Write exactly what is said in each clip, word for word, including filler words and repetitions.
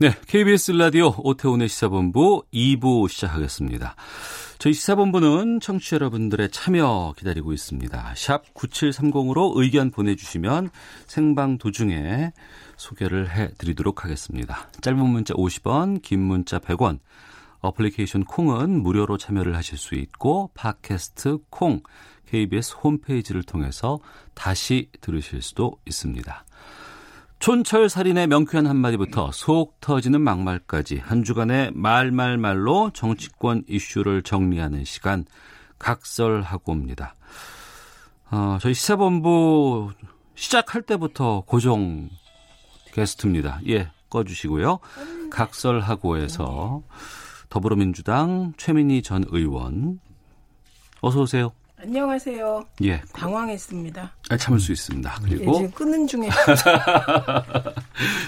네, 케이비에스 라디오 오태훈의 시사본부 이 부 시작하겠습니다. 저희 시사본부는 청취자 여러분들의 참여 기다리고 있습니다. 샵 구칠삼공으로 의견 보내주시면 생방 도중에 소개를 해드리도록 하겠습니다. 짧은 문자 오십 원, 긴 문자 백 원, 어플리케이션 콩은 무료로 참여를 하실 수 있고 팟캐스트 콩, 케이비에스 홈페이지를 통해서 다시 들으실 수도 있습니다. 촌철살인의 명쾌한 한마디부터 속 터지는 막말까지 한 주간의 말말말로 정치권 이슈를 정리하는 시간 각설하고 옵니다. 어, 저희 시사본부 시작할 때부터 고정 게스트입니다. 예, 꺼주시고요. 각설하고에서 더불어민주당 최민희 전 의원, 어서 오세요. 안녕하세요. 예. 당황했습니다. 아, 참을 수 있습니다. 그리고. 예, 지금 끊는 중에.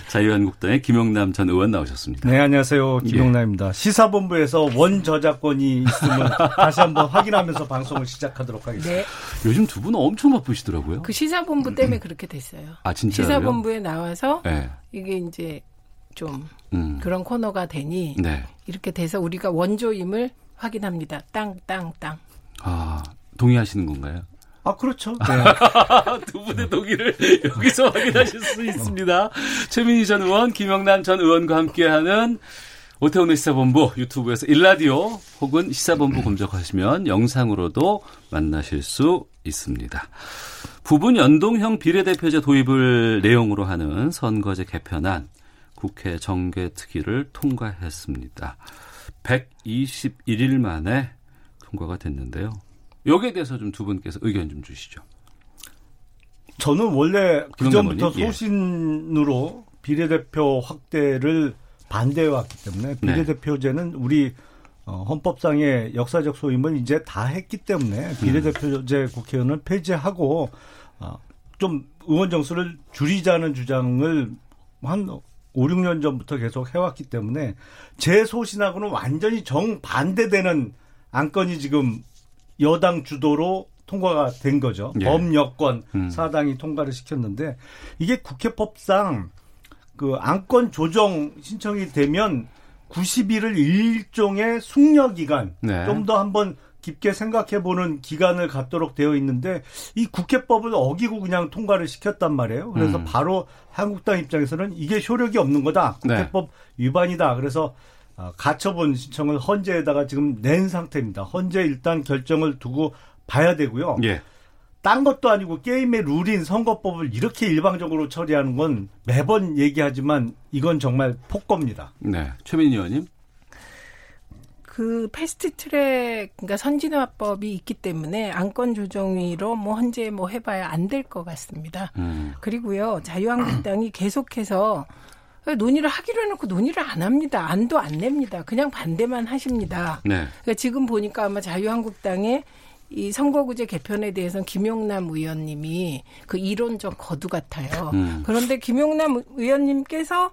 자유한국당의 김영남 전 의원 나오셨습니다. 네, 안녕하세요. 김영남입니다. 예. 시사본부에서 원저작권이 있으면 다시 한번 확인하면서 방송을 시작하도록 하겠습니다. 네. 요즘 두 분은 엄청 바쁘시더라고요. 그 시사본부 때문에 그렇게 됐어요. 아, 진짜요? 시사본부에 나와서 네. 이게 이제 좀 음. 그런 코너가 되니 네. 이렇게 돼서 우리가 원조임을 확인합니다. 땅, 땅, 땅. 아. 동의하시는 건가요? 아, 그렇죠. 네. 두 분의 동의를 여기서 확인하실 수 있습니다. 최민희 전 의원, 김영남 전 의원과 함께하는 오태훈의 시사본부, 유튜브에서 일라디오 혹은 시사본부 검색하시면 영상으로도 만나실 수 있습니다. 부분 연동형 비례대표제 도입을 내용으로 하는 선거제 개편안, 국회 정개특위를 통과했습니다. 백이십일 일 만에 통과가 됐는데요. 여기에 대해서 좀 두 분께서 의견 좀 주시죠. 저는 원래 그전부터 소신으로 예. 비례대표 확대를 반대해왔기 때문에 비례대표제는 네. 우리 헌법상의 역사적 소임을 이제 다 했기 때문에 비례대표제 국회의원을 폐지하고 좀 의원 정수를 줄이자는 주장을 한 오, 육 년 전부터 계속 해왔기 때문에 제 소신하고는 완전히 정반대되는 안건이 지금 여당 주도로 통과가 된 거죠. 예. 범여권 음. 사당이 통과를 시켰는데 이게 국회법상 그 안건 조정 신청이 되면 구십 일을 일종의 숙려 기간, 네. 좀 더 한번 깊게 생각해보는 기간을 갖도록 되어 있는데 이 국회법을 어기고 그냥 통과를 시켰단 말이에요. 그래서 음. 바로 한국당 입장에서는 이게 효력이 없는 거다. 국회법 네. 위반이다. 그래서 가처분 신청을 헌재에다가 지금 낸 상태입니다. 헌재 일단 결정을 두고 봐야 되고요. 예. 딴 것도 아니고 게임의 룰인 선거법을 이렇게 일방적으로 처리하는 건 매번 얘기하지만 이건 정말 폭거입니다. 네, 최민희 의원님. 그 패스트트랙, 그러니까 선진화법이 있기 때문에 안건 조정위로 뭐 헌재 뭐 해봐야 안 될 것 같습니다. 음. 그리고요 자유한국당이 계속해서. 논의를 하기로 해놓고 논의를 안 합니다. 안도 안 냅니다. 그냥 반대만 하십니다. 네. 그러니까 지금 보니까 아마 자유한국당의 이 선거구제 개편에 대해서는 김용남 의원님이 그 이론적 거두 같아요. 음. 그런데 김용남 의원님께서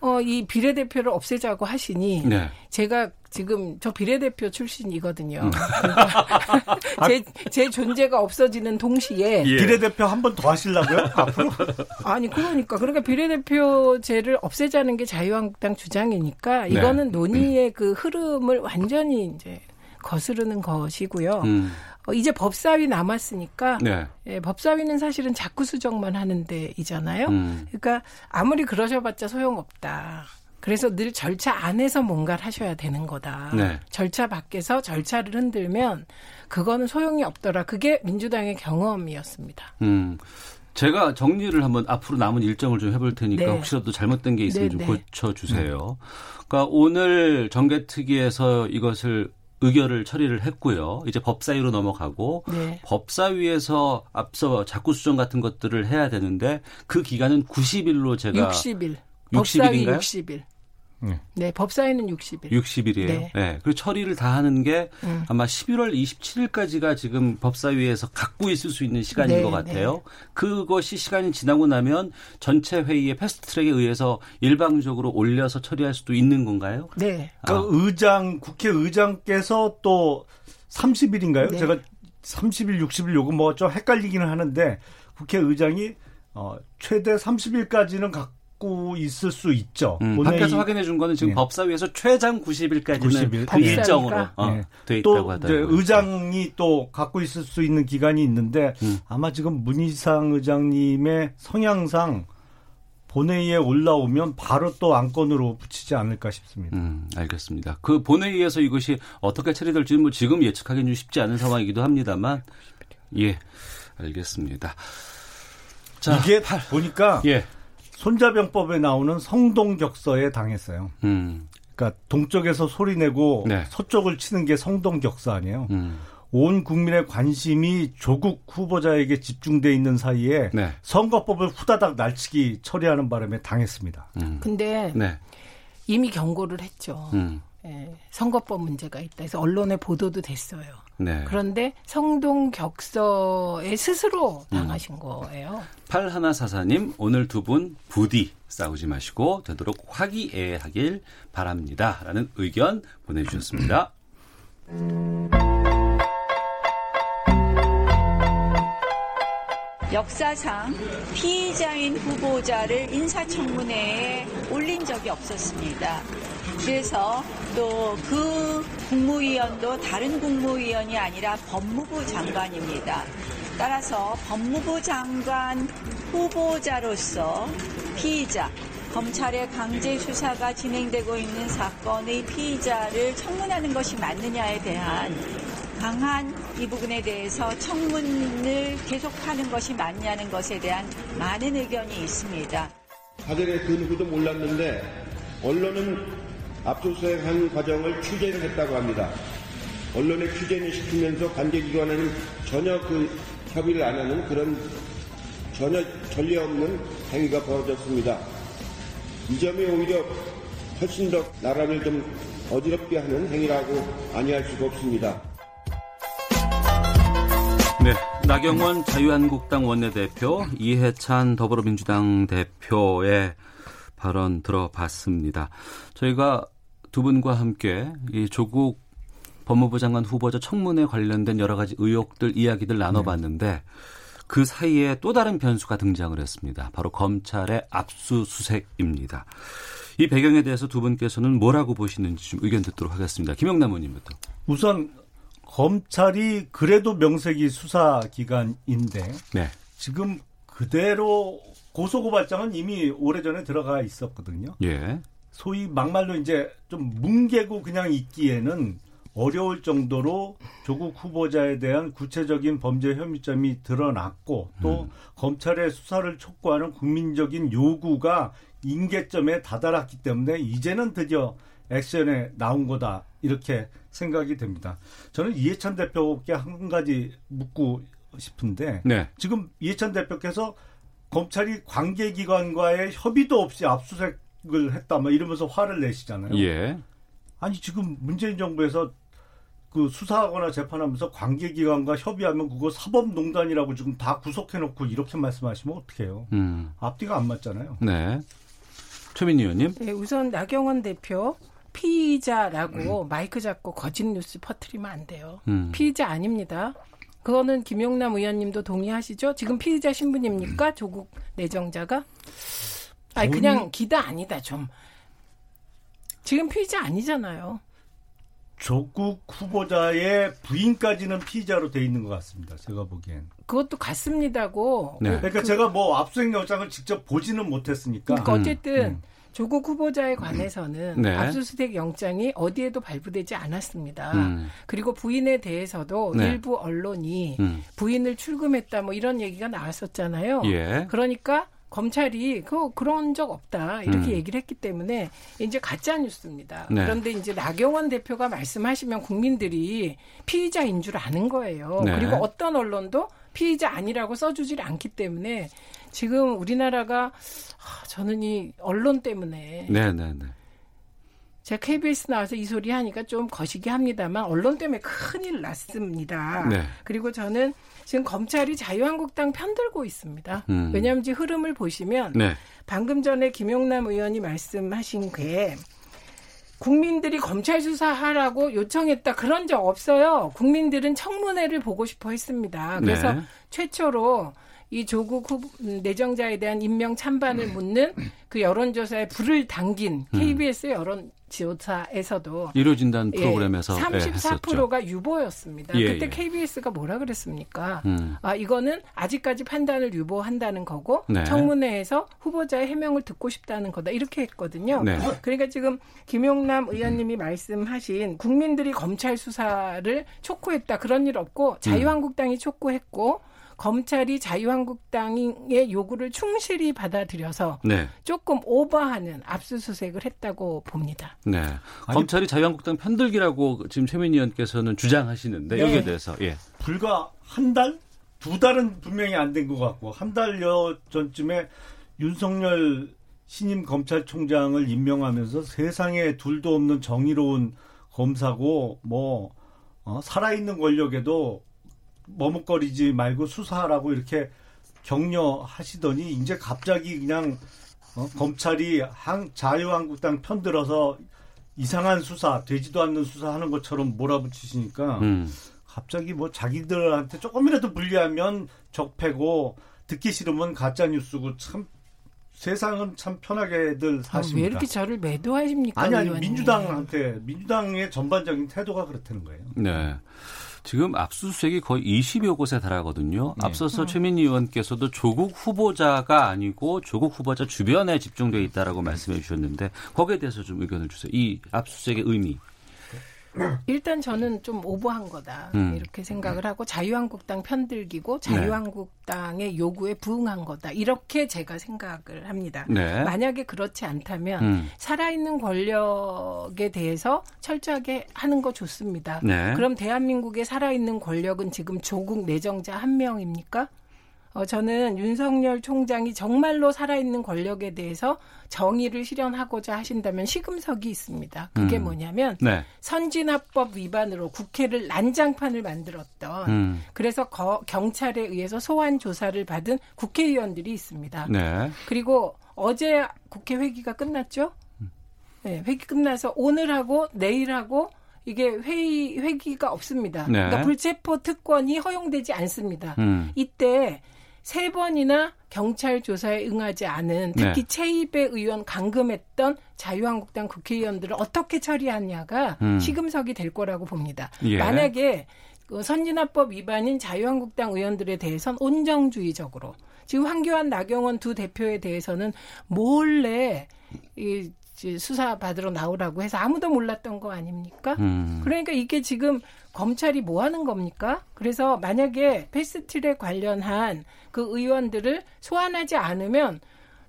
어, 이 비례대표를 없애자고 하시니 네. 제가 지금 저 비례대표 출신이거든요. 음. 제, 제 존재가 없어지는 동시에 예. 비례대표 한 번 더 하시려고요? 앞으로? 아니 그러니까 그러니까 비례대표제를 없애자는 게 자유한국당 주장이니까 이거는 네. 논의의 그 흐름을 완전히 이제 거스르는 것이고요. 음. 어, 이제 법사위 남았으니까 네. 예, 법사위는 사실은 자꾸 수정만 하는 데이잖아요. 음. 그러니까 아무리 그러셔봤자 소용없다. 그래서 늘 절차 안에서 뭔가를 하셔야 되는 거다. 네. 절차 밖에서 절차를 흔들면 그거는 소용이 없더라. 그게 민주당의 경험이었습니다. 음, 제가 정리를 한번 앞으로 남은 일정을 좀 해볼 테니까 네. 혹시라도 잘못된 게 있으면 네, 좀 네. 고쳐주세요. 음. 그러니까 오늘 정개특위에서 이것을 의결을 처리를 했고요. 이제 법사위로 넘어가고 네. 법사위에서 앞서 자구 수정 같은 것들을 해야 되는데 그 기간은 구십 일로 제가 육십 일. 육십 일인가요? 법사위 육십 일. 네. 네, 법사위는 육십 일. 육십 일이에요. 네. 네. 그리고 처리를 다 하는 게 음. 아마 십일월 이십칠일까지가 지금 법사위에서 갖고 있을 수 있는 시간인 네, 것 같아요. 네. 그것이 시간이 지나고 나면 전체 회의의 패스트트랙에 의해서 일방적으로 올려서 처리할 수도 있는 건가요? 네. 아. 그 의장, 국회의장께서 또 삼십 일인가요? 네. 제가 삼십 일, 육십 일 요거 뭐 좀 헷갈리기는 하는데 국회의장이 어, 최대 삼십 일까지는 갖고 있을 수 있죠. 음, 밖에서 확인해 준 거는 지금 네. 법사위에서 최장 구십 일까지는 구십 일. 일정으로 어, 네. 돼 있다고 하더라고요. 또 의장이 또 갖고 있을 수 있는 기간이 있는데 음. 아마 지금 문희상 의장님의 성향상 본회의에 올라오면 바로 또 안건으로 붙이지 않을까 싶습니다. 음, 알겠습니다. 그 본회의에서 이것이 어떻게 처리될지는 뭐 지금 예측하기는 쉽지 않은 상황이기도 합니다만 예, 알겠습니다. 자, 이게 팔. 보니까 예. 손자병법에 나오는 성동격서에 당했어요. 음. 그러니까 동쪽에서 소리내고 네. 서쪽을 치는 게 성동격서 아니에요. 음. 온 국민의 관심이 조국 후보자에게 집중돼 있는 사이에 네. 선거법을 후다닥 날치기 처리하는 바람에 당했습니다. 그런데 음. 네. 이미 경고를 했죠. 음. 예, 선거법 문제가 있다 해서 언론에 보도도 됐어요. 네. 그런데 성동격서에 스스로 당하신 음. 거예요. 팔일사사님 오늘 두 분 부디 싸우지 마시고 되도록 화기애애하길 바랍니다. 라는 의견 보내주셨습니다. 역사상 피의자인 후보자를 인사청문회에 올린 적이 없었습니다. 그래서 또 그 국무위원도 다른 국무위원이 아니라 법무부 장관입니다. 따라서 법무부 장관 후보자로서 피의자, 검찰의 강제 수사가 진행되고 있는 사건의 피의자를 청문하는 것이 맞느냐에 대한 강한 이 부분에 대해서 청문을 계속하는 것이 맞냐는 것에 대한 많은 의견이 있습니다. 사전에 그 누구도 몰랐는데 언론은 압수수색한 과정을 취재를 했다고 합니다. 언론에 취재를 시키면서 관계기관에는 전혀 그 협의를 안 하는 그런 전혀 전례 없는 행위가 벌어졌습니다. 이 점이 오히려 훨씬 더 나라를 좀 어지럽게 하는 행위라고 아니할 수가 없습니다. 네, 나경원 자유한국당 원내대표, 이해찬 더불어민주당 대표의 발언 들어봤습니다. 저희가 두 분과 함께 이 조국 법무부 장관 후보자 청문회 관련된 여러 가지 의혹들, 이야기들 나눠봤는데 네. 그 사이에 또 다른 변수가 등장을 했습니다. 바로 검찰의 압수수색입니다. 이 배경에 대해서 두 분께서는 뭐라고 보시는지 좀 의견 듣도록 하겠습니다. 김영남 의원님부터. 우선 검찰이 그래도 명색이 수사기관인데 네. 지금 그대로 고소고발장은 이미 오래전에 들어가 있었거든요. 예. 소위 막말로 이제 좀 뭉개고 그냥 있기에는 어려울 정도로 조국 후보자에 대한 구체적인 범죄 혐의점이 드러났고 또 음. 검찰의 수사를 촉구하는 국민적인 요구가 임계점에 다다랐기 때문에 이제는 드디어 액션에 나온 거다 이렇게 생각이 됩니다. 저는 이해찬 대표께 한 가지 묻고 싶은데 네. 지금 이해찬 대표께서 검찰이 관계기관과의 협의도 없이 압수수색을 했다 막 이러면서 화를 내시잖아요. 예. 아니 지금 문재인 정부에서 그 수사하거나 재판하면서 관계기관과 협의하면 그거 사법농단이라고 지금 다 구속해놓고 이렇게 말씀하시면 어떡해요. 음. 앞뒤가 안 맞잖아요. 네. 최민희 의원님. 네, 우선 나경원 대표. 피의자라고 음. 마이크 잡고 거짓 뉴스 퍼뜨리면 안 돼요. 음. 피의자 아닙니다. 그거는 김용남 의원님도 동의하시죠? 지금 피의자 신분입니까? 조국 내정자가? 아니, 그냥 기다 아니다, 좀. 지금 피의자 아니잖아요. 조국 후보자의 부인까지는 피의자로 돼 있는 것 같습니다. 제가 보기엔. 그것도 같습니다고. 네. 그러니까 그, 제가 뭐 압수수색 영장을 직접 보지는 못했으니까. 그러니까 어쨌든 음. 조국 후보자에 관해서는 네. 압수수색 영장이 어디에도 발부되지 않았습니다. 음. 그리고 부인에 대해서도 네. 일부 언론이 음. 부인을 출금했다 뭐 이런 얘기가 나왔었잖아요. 예. 그러니까 검찰이 그 그런 적 없다 이렇게 음. 얘기를 했기 때문에 이제 가짜 뉴스입니다. 네. 그런데 이제 나경원 대표가 말씀하시면 국민들이 피의자인 줄 아는 거예요. 네. 그리고 어떤 언론도 피의자 아니라고 써주질 않기 때문에 지금 우리나라가 저는 이 언론 때문에 네네네. 제가 케이비에스 나와서 이 소리 하니까 좀 거시기 합니다만 언론 때문에 큰일 났습니다. 네. 그리고 저는 지금 검찰이 자유한국당 편들고 있습니다. 음. 왜냐하면 이 흐름을 보시면 네. 방금 전에 김영남 의원이 말씀하신 게 국민들이 검찰 수사하라고 요청했다 그런 적 없어요. 국민들은 청문회를 보고 싶어 했습니다. 그래서 네. 최초로 이 조국 후, 내정자에 대한 임명 찬반을 묻는 그 여론조사에 불을 당긴 케이비에스 음. 여론조사에서도 일호진단 프로그램에서 예, 삼십사 퍼센트가 예, 유보였습니다. 예, 그때 예. 케이비에스가 뭐라 그랬습니까? 음. 아 이거는 아직까지 판단을 유보한다는 거고 네. 청문회에서 후보자의 해명을 듣고 싶다는 거다 이렇게 했거든요. 네. 그러니까 지금 김용남 의원님이 음. 말씀하신 국민들이 검찰 수사를 촉구했다 그런 일 없고 자유한국당이 음. 촉구했고 검찰이 자유한국당의 요구를 충실히 받아들여서 네. 조금 오버하는 압수수색을 했다고 봅니다. 네, 아니, 검찰이 자유한국당 편들기라고 지금 최민희 의원께서는 주장하시는데 네. 여기에 대해서 예. 불과 한 달? 두 달은 분명히 안 된 것 같고 한 달여 전쯤에 윤석열 신임 검찰총장을 임명하면서 세상에 둘도 없는 정의로운 검사고 뭐 어, 살아있는 권력에도 머뭇거리지 말고 수사하라고 이렇게 격려하시더니 이제 갑자기 그냥 어? 검찰이 항, 자유한국당 편들어서 이상한 수사, 되지도 않는 수사하는 것처럼 몰아붙이시니까 음. 갑자기 뭐 자기들한테 조금이라도 불리하면 적폐고 듣기 싫으면 가짜뉴스고 참 세상은 참 편하게들 사십니다. 아, 왜 이렇게 저를 매도하십니까? 아니, 아니 민주당한테, 민주당의 전반적인 태도가 그렇다는 거예요. 네. 지금 압수수색이 거의 이십여 곳에 달하거든요. 네. 앞서서 최민희 의원께서도 조국 후보자가 아니고 조국 후보자 주변에 집중되어 있다라고 말씀해 주셨는데 거기에 대해서 좀 의견을 주세요. 이 압수수색의 의미. 일단 저는 좀 오버한 거다 음. 이렇게 생각을 하고 자유한국당 편들기고 자유한국당의 네. 요구에 부응한 거다 이렇게 제가 생각을 합니다. 네. 만약에 그렇지 않다면 음. 살아있는 권력에 대해서 철저하게 하는 거 좋습니다. 네. 그럼 대한민국의 살아있는 권력은 지금 조국 내정자 한 명입니까? 어, 저는 윤석열 총장이 정말로 살아있는 권력에 대해서 정의를 실현하고자 하신다면 시금석이 있습니다. 그게 음. 뭐냐면 네. 선진화법 위반으로 국회를 난장판을 만들었던 음. 그래서 거, 경찰에 의해서 소환 조사를 받은 국회의원들이 있습니다. 네. 그리고 어제 국회 회기가 끝났죠? 네, 회기 끝나서 오늘하고 내일하고 이게 회의, 회기가 없습니다. 네. 그러니까 불체포 특권이 허용되지 않습니다. 음. 이때 세 번이나 경찰 조사에 응하지 않은 특히 네. 체입에 의원 감금했던 자유한국당 국회의원들을 어떻게 처리하냐가 음. 시금석이 될 거라고 봅니다. 예. 만약에 선진화법 위반인 자유한국당 의원들에 대해서는 온정주의적으로 지금 황교안, 나경원 두 대표에 대해서는 몰래 이 수사받으러 나오라고 해서 아무도 몰랐던 거 아닙니까? 음. 그러니까 이게 지금 검찰이 뭐 하는 겁니까? 그래서 만약에 패스트트랙에 관련한 그 의원들을 소환하지 않으면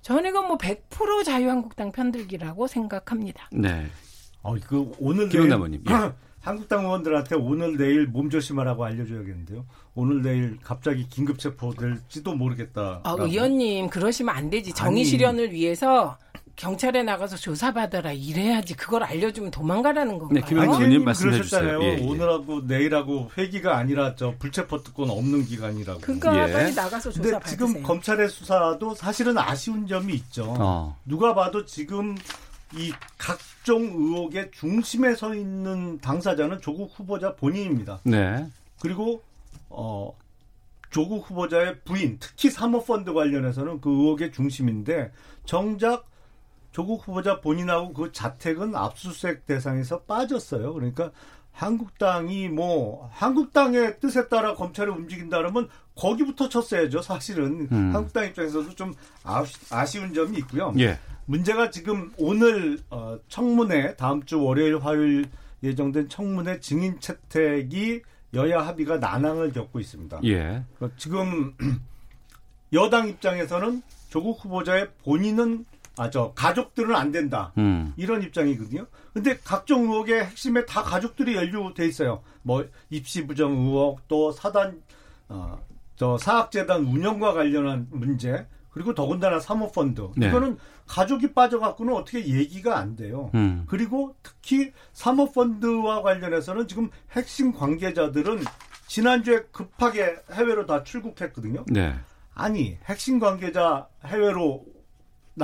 저는 이건 뭐 백 퍼센트 자유한국당 편들기라고 생각합니다. 네. 어, 그 오늘 김영남원님. 예. 한국당 의원들한테 오늘 내일 몸조심하라고 알려줘야겠는데요. 오늘 내일 갑자기 긴급 체포될지도 모르겠다. 아, 의원님 그러시면 안 되지. 정의 아니. 실현을 위해서. 경찰에 나가서 조사받아라 이래야지 그걸 알려주면 도망가라는 건가요? 네, 김영남님 말씀해주세요. 예, 예. 오늘하고 내일하고 회기가 아니라 저 불체포특권 없는 기간이라고. 그러니까 예. 빨리 나가서 조사 받으세요. 근데 지금 검찰의 수사도 사실은 아쉬운 점이 있죠. 어. 누가 봐도 지금 이 각종 의혹의 중심에 서 있는 당사자는 조국 후보자 본인입니다. 네. 그리고 어, 조국 후보자의 부인, 특히 사모펀드 관련해서는 그 의혹의 중심인데 정작 조국 후보자 본인하고 그 자택은 압수수색 대상에서 빠졌어요. 그러니까 한국당이 뭐 한국당의 뜻에 따라 검찰이 움직인다 그러면 거기부터 쳤어야죠. 사실은 음. 한국당 입장에서도 좀 아쉬운 점이 있고요. 예. 문제가 지금 오늘 청문회 다음 주 월요일 화요일 예정된 청문회 증인 채택이 여야 합의가 난항을 겪고 있습니다. 예. 지금 여당 입장에서는 조국 후보자의 본인은 아, 저 가족들은 안 된다. 음. 이런 입장이거든요. 근데 각종 의혹의 핵심에 다 가족들이 연루돼 있어요. 뭐 입시 부정 의혹, 또 사단 어, 저 사학재단 운영과 관련한 문제, 그리고 더군다나 사모펀드. 네. 이거는 가족이 빠져갖고는 어떻게 얘기가 안 돼요. 음. 그리고 특히 사모펀드와 관련해서는 지금 핵심 관계자들은 지난주에 급하게 해외로 다 출국했거든요. 네. 아니, 핵심 관계자 해외로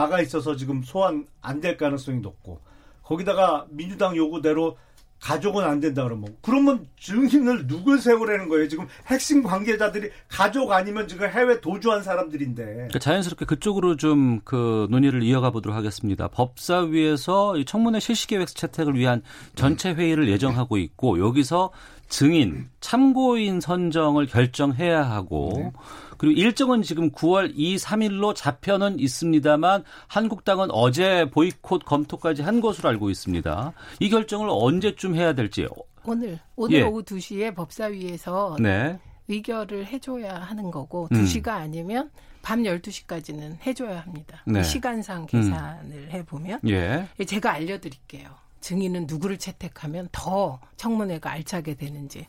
나가 있어서 지금 소환 안 될 가능성이 높고, 거기다가 민주당 요구대로 가족은 안 된다 그러면, 그러면 증인을 누굴 세우라는 거예요? 지금 핵심 관계자들이 가족 아니면 지금 해외 도주한 사람들인데. 그러니까 자연스럽게 그쪽으로 좀 그 논의를 이어가 보도록 하겠습니다. 법사위에서 청문회 실시계획 채택을 위한 전체 회의를 예정하고 있고, 여기서 증인, 참고인 선정을 결정해야 하고, 네. 그리고 일정은 지금 구월 이, 삼일로 잡혀는 있습니다만 한국당은 어제 보이콧 검토까지 한 것으로 알고 있습니다. 이 결정을 언제쯤 해야 될지. 오늘, 오늘 예. 오후 두 시에 법사위에서 네. 의결을 해줘야 하는 거고, 두 시가 음. 아니면 밤 열두 시까지는 해줘야 합니다. 네. 시간상 계산을 음. 해보면. 예. 제가 알려드릴게요. 증인은 누구를 채택하면 더 청문회가 알차게 되는지.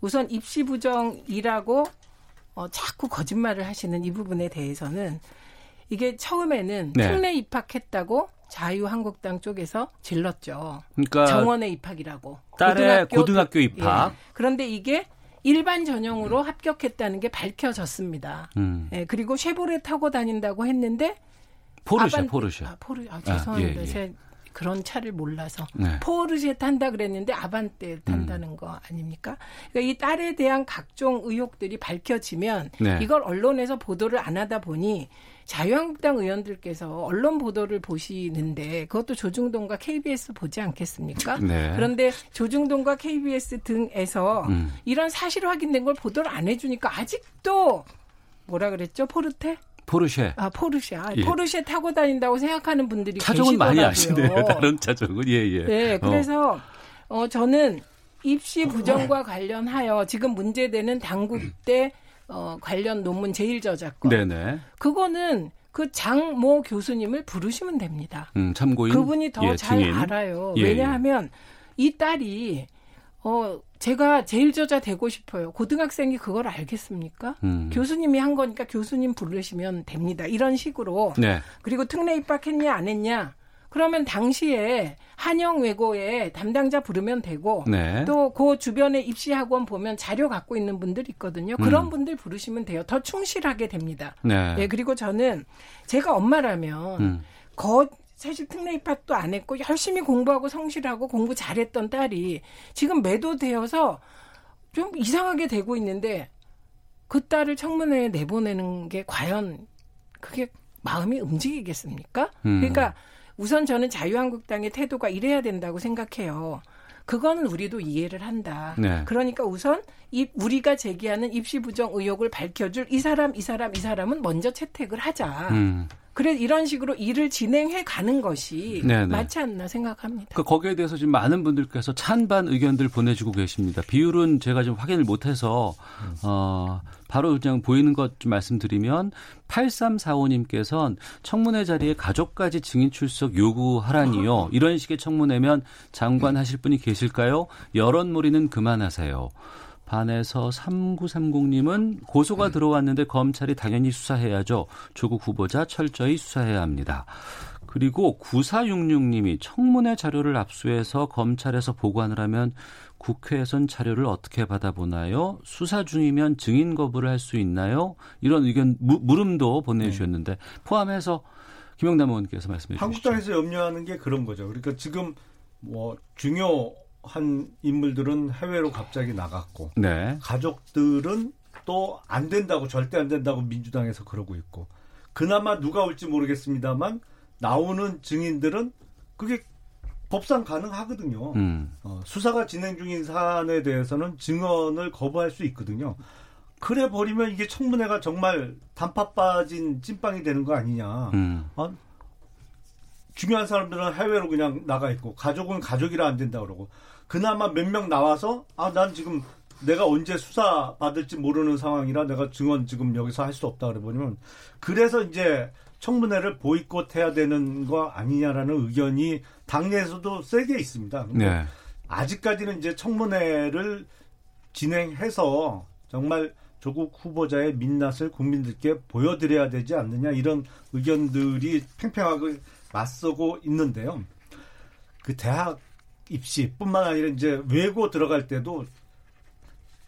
우선 입시부정이라고 어, 자꾸 거짓말을 하시는 이 부분에 대해서는, 이게 처음에는 네. 특례 입학했다고 자유한국당 쪽에서 질렀죠. 그러니까 정원의 입학이라고. 딸의 고등학교, 고등학교 입학. 예. 그런데 이게 일반 전형으로 음. 합격했다는 게 밝혀졌습니다. 음. 예. 그리고 쉐보레 타고 다닌다고 했는데. 포르쉐, 아반, 포르쉐. 아, 포르, 아, 죄송합니다. 아, 예, 예. 그런 차를 몰라서 네. 포르쉐 탄다 그랬는데 아반떼 탄다는 음. 거 아닙니까? 그러니까 이 딸에 대한 각종 의혹들이 밝혀지면 네. 이걸 언론에서 보도를 안 하다 보니 자유한국당 의원들께서 언론 보도를 보시는데, 그것도 조중동과 케이비에스 보지 않겠습니까? 네. 그런데 조중동과 케이비에스 등에서 음. 이런 사실 확인된 걸 보도를 안 해주니까 아직도 뭐라 그랬죠? 포르테? 포르쉐. 아, 포르쉐. 아, 예. 포르쉐 타고 다닌다고 생각하는 분들이 계시더라고요. 차종은 많이 아시네요. 다른 차종은. 예, 예. 네, 그래서 어, 어 저는 입시 부정과 관련하여 지금 문제되는 단국대 어, 관련 논문 제일 저작권. 네네. 그거는 그 장모 교수님을 부르시면 됩니다. 음, 참고인. 그분이 더 잘 예, 알아요. 예, 왜냐하면 예. 이 딸이 어 제가 제일 저자 되고 싶어요. 고등학생이 그걸 알겠습니까? 음. 교수님이 한 거니까 교수님 부르시면 됩니다. 이런 식으로. 네. 그리고 특례 입학했냐 안 했냐. 그러면 당시에 한영 외고에 담당자 부르면 되고 네. 또 그 주변에 입시학원 보면 자료 갖고 있는 분들 있거든요. 그런 음. 분들 부르시면 돼요. 더 충실하게 됩니다. 네. 예, 그리고 저는 제가 엄마라면 음. 거 사실 특례 입학도 안 했고 열심히 공부하고 성실하고 공부 잘했던 딸이 지금 매도되어서 좀 이상하게 되고 있는데, 그 딸을 청문회에 내보내는 게 과연 그게 마음이 움직이겠습니까? 음. 그러니까 우선 저는 자유한국당의 태도가 이래야 된다고 생각해요. 그거는 우리도 이해를 한다. 네. 그러니까 우선 이 우리가 제기하는 입시 부정 의혹을 밝혀줄 이 사람, 이 사람, 이 사람은 먼저 채택을 하자. 음. 그래 이런 식으로 일을 진행해 가는 것이 네네. 맞지 않나 생각합니다. 그러니까 거기에 대해서 지금 많은 분들께서 찬반 의견들 보내주고 계십니다. 비율은 제가 지금 확인을 못해서 어, 바로 그냥 보이는 것 좀 말씀드리면, 팔삼사오님께서는 청문회 자리에 가족까지 증인 출석 요구하라니요. 이런 식의 청문회면 장관 하실 분이 계실까요? 여론몰이는 그만하세요. 반해서 삼구삼공님은 고소가 들어왔는데 검찰이 당연히 수사해야죠. 조국 후보자 철저히 수사해야 합니다. 그리고 구사육육님이 청문회 자료를 압수해서 검찰에서 보관하라면 국회에선 자료를 어떻게 받아보나요? 수사 중이면 증인 거부를 할 수 있나요? 이런 의견 무, 물음도 보내주셨는데 포함해서 김영남 의원께서 말씀해 주시죠. 한국당에서 염려하는 게 그런 거죠. 그러니까 지금 뭐 중요 한 인물들은 해외로 갑자기 나갔고 네. 가족들은 또 안 된다고, 절대 안 된다고 민주당에서 그러고 있고, 그나마 누가 올지 모르겠습니다만 나오는 증인들은 그게 법상 가능하거든요. 음. 어, 수사가 진행 중인 사안에 대해서는 증언을 거부할 수 있거든요. 그래 버리면 이게 청문회가 정말 단팥 빠진 찐빵이 되는 거 아니냐. 음. 어? 중요한 사람들은 해외로 그냥 나가 있고, 가족은 가족이라 안 된다 그러고, 그나마 몇 명 나와서 아, 난 지금 내가 언제 수사 받을지 모르는 상황이라 내가 증언 지금 여기서 할 수 없다 그러면, 그래서 이제 청문회를 보이콧해야 되는 거 아니냐라는 의견이 당내에서도 세게 있습니다. 네. 아직까지는 이제 청문회를 진행해서 정말 조국 후보자의 민낯을 국민들께 보여드려야 되지 않느냐, 이런 의견들이 팽팽하게 맞서고 있는데요. 그 대학 입시뿐만 아니라 이제 외고 들어갈 때도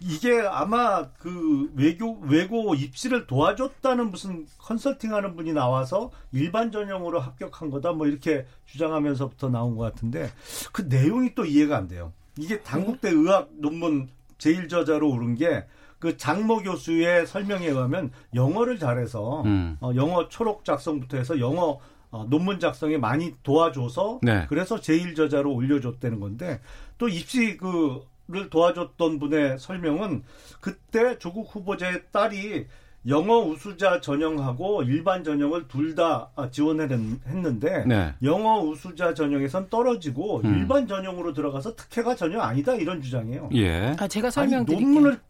이게 아마 그 외교, 외고 입시를 도와줬다는 무슨 컨설팅하는 분이 나와서 일반 전형으로 합격한 거다 뭐 이렇게 주장하면서부터 나온 것 같은데, 그 내용이 또 이해가 안 돼요. 이게 단국대 의학 논문 제일 저자로 오른 게 그 장모 교수의 설명에 의하면 영어를 잘해서 음. 어, 영어 초록 작성부터 해서 영어 어, 논문 작성에 많이 도와줘서 네. 그래서 제일 저자로 올려줬다는 건데, 또 입시 그 를 도와줬던 분의 설명은 그때 조국 후보자의 딸이 영어 우수자 전형하고 일반 전형을 둘 다 지원했는데 네. 영어 우수자 전형에선 떨어지고 음. 일반 전형으로 들어가서 특혜가 전혀 아니다, 이런 주장이에요. 예. 아, 제가 설명드릴게요. 논문을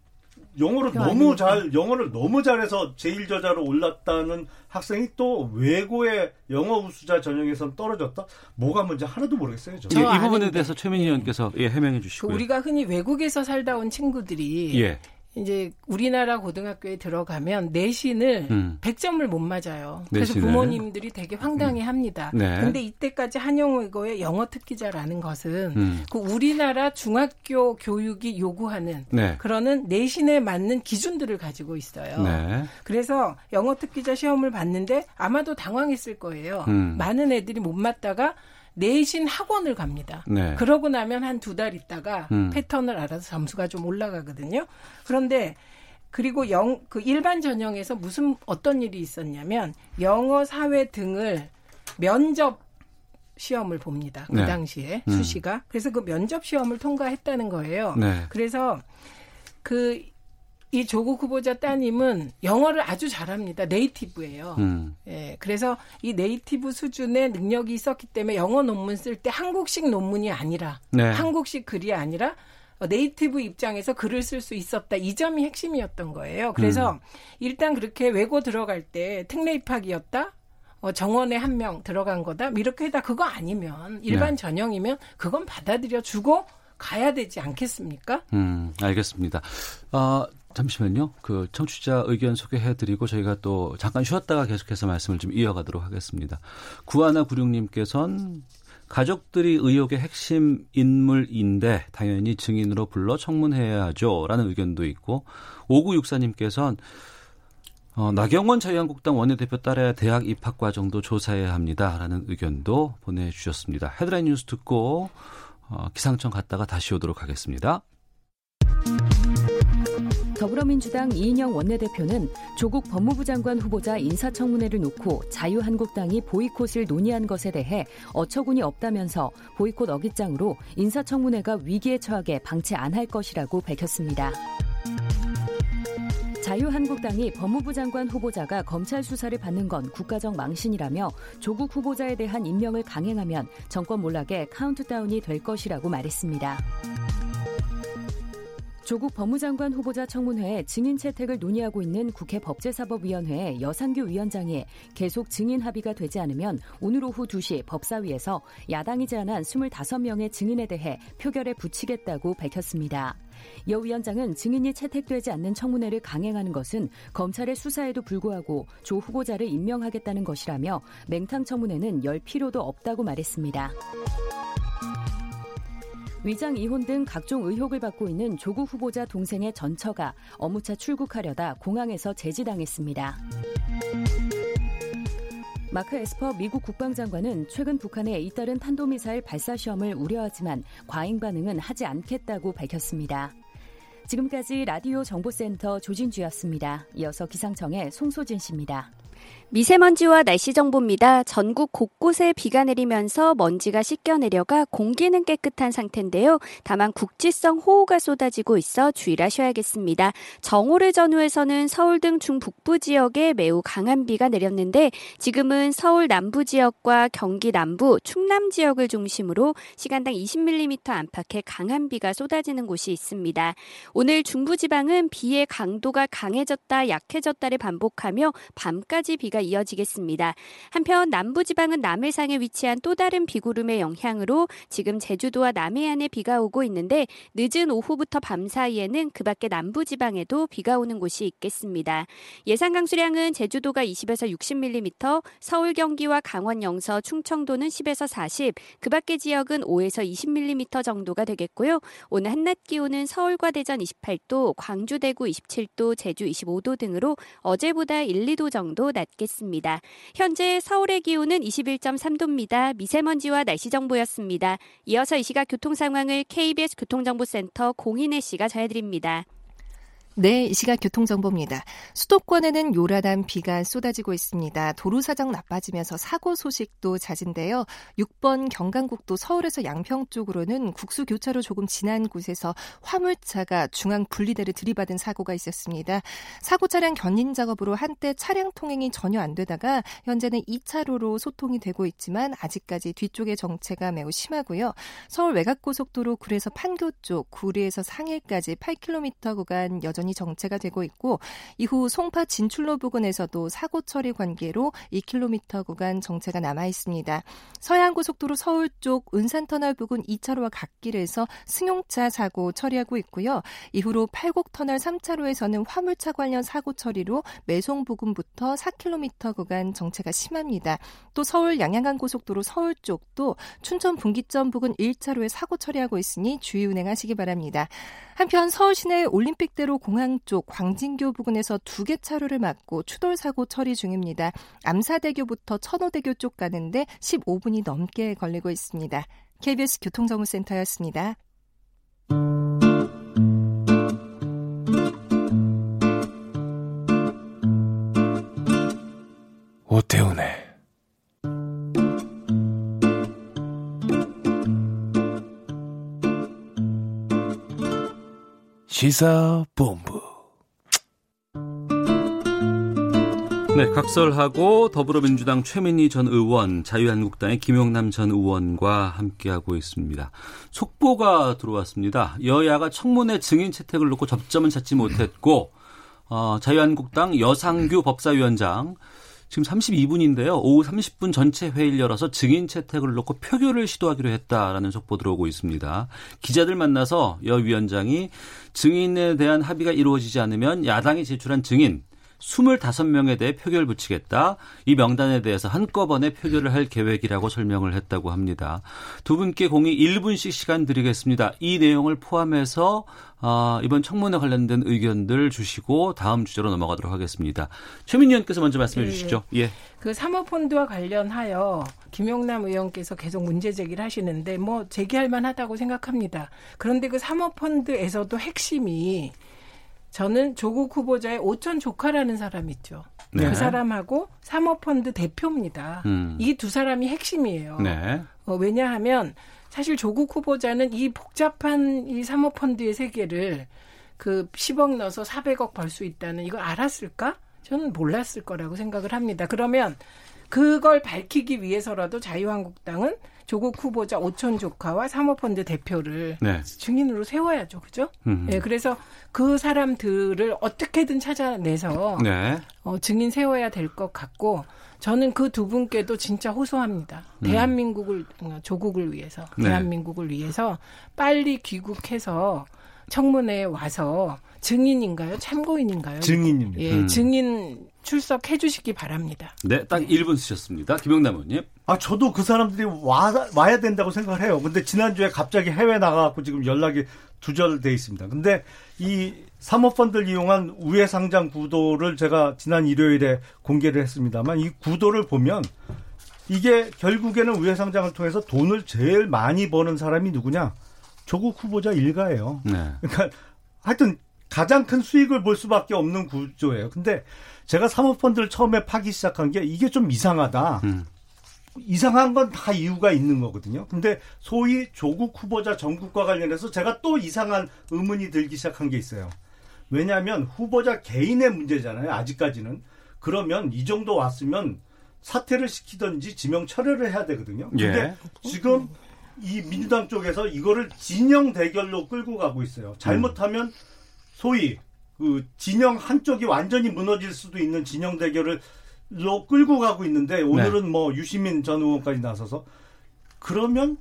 영어를 너무 아닙니까? 잘 영어를 너무 잘해서 제일 저자로 올랐다는 학생이 또 외고의 영어 우수자 전형에선 떨어졌다. 뭐가 뭔지 하나도 모르겠어요. 예, 이 부분에 대해서 최민희 의원께서 예, 해명해 주시고요. 그 우리가 흔히 외국에서 살다 온 친구들이 예. 이제 우리나라 고등학교에 들어가면 내신을 음. 백 점을 못 맞아요. 그래서 내신을. 부모님들이 되게 황당해합니다. 그런데 네. 이때까지 한영외고의 영어 특기자라는 것은 음. 그 우리나라 중학교 교육이 요구하는 네. 그런 내신에 맞는 기준들을 가지고 있어요. 네. 그래서 영어 특기자 시험을 봤는데 아마도 당황했을 거예요. 음. 많은 애들이 못 맞다가 내신 학원을 갑니다. 네. 그러고 나면 한 두 달 있다가 음. 패턴을 알아서 점수가 좀 올라가거든요. 그런데 그리고 영, 그 일반 전형에서 무슨 어떤 일이 있었냐면 영어, 사회 등을 면접 시험을 봅니다. 그 네. 당시에 음. 수시가. 그래서 그 면접 시험을 통과했다는 거예요. 네. 그래서 그 이 조국 후보자 따님은 영어를 아주 잘합니다. 네이티브예요. 음. 예, 그래서 이 네이티브 수준의 능력이 있었기 때문에 영어 논문 쓸 때 한국식 논문이 아니라 네. 한국식 글이 아니라 네이티브 입장에서 글을 쓸 수 있었다. 이 점이 핵심이었던 거예요. 그래서 음. 일단 그렇게 외고 들어갈 때 특례 입학이었다. 어, 정원에 한 명 들어간 거다. 이렇게 해다 그거 아니면 일반 네. 전형이면 그건 받아들여 주고 가야 되지 않겠습니까? 음, 알겠습니다. 어, 잠시만요. 그 청취자 의견 소개해드리고 저희가 또 잠깐 쉬었다가 계속해서 말씀을 좀 이어가도록 하겠습니다. 구하나구육님께서는 가족들이 의혹의 핵심 인물인데 당연히 증인으로 불러 청문해야 하죠. 라는 의견도 있고, 오구육사님께서는 어, 나경원 자유한국당 원내대표 딸의 대학 입학 과정도 조사해야 합니다. 라는 의견도 보내주셨습니다. 헤드라인 뉴스 듣고 어, 기상청 갔다가 다시 오도록 하겠습니다. 더불어민주당 이인영 원내대표는 조국 법무부 장관 후보자 인사청문회를 놓고 자유한국당이 보이콧을 논의한 것에 대해 어처구니 없다면서 보이콧 어깃장으로 인사청문회가 위기에 처하게 방치 안 할 것이라고 밝혔습니다. 자유한국당이 법무부 장관 후보자가 검찰 수사를 받는 건 국가적 망신이라며 조국 후보자에 대한 임명을 강행하면 정권 몰락에 카운트다운이 될 것이라고 말했습니다. 조국 법무장관 후보자 청문회에 증인 채택을 논의하고 있는 국회 법제사법위원회의 여상규 위원장이 계속 증인 합의가 되지 않으면 오늘 오후 두 시 법사위에서 야당이 제안한 스물다섯 명의 증인에 대해 표결에 붙이겠다고 밝혔습니다. 여 위원장은 증인이 채택되지 않는 청문회를 강행하는 것은 검찰의 수사에도 불구하고 조 후보자를 임명하겠다는 것이라며 맹탕 청문회는 열 필요도 없다고 말했습니다. 위장 이혼 등 각종 의혹을 받고 있는 조국 후보자 동생의 전처가 업무차 출국하려다 공항에서 제지당했습니다. 마크 에스퍼 미국 국방장관은 최근 북한의 잇따른 탄도미사일 발사 시험을 우려하지만 과잉 반응은 하지 않겠다고 밝혔습니다. 지금까지 라디오 정보센터 조진주였습니다. 이어서 기상청의 송소진 씨입니다. 미세먼지와 날씨 정보입니다. 전국 곳곳에 비가 내리면서 먼지가 씻겨 내려가 공기는 깨끗한 상태인데요. 다만 국지성 호우가 쏟아지고 있어 주의하셔야겠습니다. 정오를 전후해서는 서울 등 중북부 지역에 매우 강한 비가 내렸는데 지금은 서울 남부 지역과 경기 남부, 충남 지역을 중심으로 시간당 이십 밀리미터 안팎의 강한 비가 쏟아지는 곳이 있습니다. 오늘 중부지방은 비의 강도가 강해졌다, 약해졌다를 반복하며 밤까지 끝까지 비가 이어지겠습니다. 한편 남부지방은 남해상에 위치한 또 다른 비구름의 영향으로 지금 제주도와 남해안에 비가 오고 있는데 늦은 오후부터 밤 사이에는 그 밖에 남부지방에도 비가 오는 곳이 있겠습니다. 예상 강수량은 제주도가 이십에서 육십 밀리미터, 서울 경기와 강원 영서, 충청도는 십에서 사십, 그 밖의 지역은 오에서 이십 밀리미터 정도가 되겠고요. 오늘 한낮 기온은 서울과 대전 이십팔 도, 광주, 대구 이십칠 도, 제주 이십오 도 등으로 어제보다 일, 이 도 정도 낮겠습니다. 현재 서울의 기온은 이십일 점 삼 도입니다. 미세먼지와 날씨 정보였습니다. 이어서 이 시각 교통 상황을 케이비에스 교통정보센터 공인혜 씨가 전해드립니다. 네, 이 시각 교통정보입니다. 수도권에는 요란한 비가 쏟아지고 있습니다. 도로 사정 나빠지면서 사고 소식도 잦은데요. 육 번 경강국도 서울에서 양평 쪽으로는 국수교차로 조금 지난 곳에서 화물차가 중앙분리대를 들이받은 사고가 있었습니다. 사고 차량 견인 작업으로 한때 차량 통행이 전혀 안 되다가 현재는 이 차로로 소통이 되고 있지만 아직까지 뒤쪽의 정체가 매우 심하고요. 서울 외곽고속도로 구리에서 판교 쪽, 구리에서 상일까지 팔 킬로미터 구간 여전히 정체가 되고 있고, 이후 송파 진출로 부근에서도 사고 처리 관계로 이 킬로미터 구간 정체가 남아 있습니다. 서해안고속도로 서울 쪽 은산터널 부근 이 차로와 갓길에서 승용차 사고 처리하고 있고요. 이후로 팔곡터널 삼 차로에서는 화물차 관련 사고 처리로 매송 부근부터 사 킬로미터 구간 정체가 심합니다. 또 서울 양양간고속도로 서울 쪽도 춘천 분기점 부근 일 차로에 사고 처리하고 있으니 주의 운행하시기 바랍니다. 한편 서울 시내 올림픽대로 공항 쪽 광진교 부근에서 두 개 차로를 막고 추돌 사고 처리 중입니다. 암사대교부터 천호대교 쪽 가는데 십오 분이 넘게 걸리고 있습니다. 케이비에스 교통정보센터였습니다. 오태훈의 시사본부. 네, 각설하고 더불어민주당 최민희 전 의원, 자유한국당의 김영남 전 의원과 함께하고 있습니다. 속보가 들어왔습니다. 여야가 청문회 증인 채택을 놓고 접점은 찾지 못했고, 어, 자유한국당 여상규 법사위원장 지금 삼십이 분인데요. 오후 삼십 분 전체 회의를 열어서 증인 채택을 놓고 표결을 시도하기로 했다라는 속보 들어오고 있습니다. 기자들 만나서 여 위원장이 증인에 대한 합의가 이루어지지 않으면 야당이 제출한 증인 이십오 명에 대해 표결 붙이겠다. 이 명단에 대해서 한꺼번에 표결을 할 계획이라고 설명을 했다고 합니다. 두 분께 공의 일 분씩 시간 드리겠습니다. 이 내용을 포함해서 이번 청문회 관련된 의견들 주시고 다음 주제로 넘어가도록 하겠습니다. 최민희 의원께서 먼저 말씀해 주시죠. 네. 예. 그 사모펀드와 관련하여 김용남 의원께서 계속 문제 제기를 하시는데 뭐 제기할 만하다고 생각합니다. 그런데 그 사모펀드에서도 핵심이 저는 조국 후보자의 오촌 조카라는 사람 있죠. 네. 그 사람하고 사모펀드 대표입니다. 음. 이 두 사람이 핵심이에요. 네. 어, 왜냐하면 사실 조국 후보자는 이 복잡한 이 사모펀드의 세계를 그 십억 넣어서 사백억 벌 수 있다는 이걸 알았을까? 저는 몰랐을 거라고 생각을 합니다. 그러면 그걸 밝히기 위해서라도 자유한국당은 조국 후보자 오촌 조카와 사모펀드 대표를 네. 증인으로 세워야죠. 그죠? 네, 그래서 그 사람들을 어떻게든 찾아내서 네. 어, 증인 세워야 될 것 같고, 저는 그 두 분께도 진짜 호소합니다. 음. 대한민국을, 조국을 위해서, 네. 대한민국을 위해서 빨리 귀국해서 청문회에 와서 증인인가요? 참고인인가요? 증인입니다. 예, 음. 증인 출석해 주시기 바랍니다. 네, 딱 일 분 쓰셨습니다. 김영남 의원님. 아, 저도 그 사람들이 와, 와야 된다고 생각을 해요. 근데 지난주에 갑자기 해외 나가서 지금 연락이 두절돼 있습니다. 근데 이 사모펀드를 이용한 우회상장 구도를 제가 지난 일요일에 공개를 했습니다만, 이 구도를 보면 이게 결국에는 우회상장을 통해서 돈을 제일 많이 버는 사람이 누구냐? 조국 후보자 일가예요. 네. 그러니까 하여튼 가장 큰 수익을 볼 수밖에 없는 구조예요. 근데 제가 사모펀드를 처음에 파기 시작한 게 이게 좀 이상하다. 음. 이상한 건 다 이유가 있는 거거든요. 근데 소위 조국 후보자 전국과 관련해서 제가 또 이상한 의문이 들기 시작한 게 있어요. 왜냐하면 후보자 개인의 문제잖아요. 아직까지는. 그러면 이 정도 왔으면 사퇴를 시키든지 지명 철회를 해야 되거든요. 근데 예. 지금 이 민주당 쪽에서 이거를 진영 대결로 끌고 가고 있어요. 잘못하면 음. 소위 그 진영 한쪽이 완전히 무너질 수도 있는 진영 대결을 로 끌고 가고 있는데 오늘은 네. 뭐 유시민 전 의원까지 나서서 그러면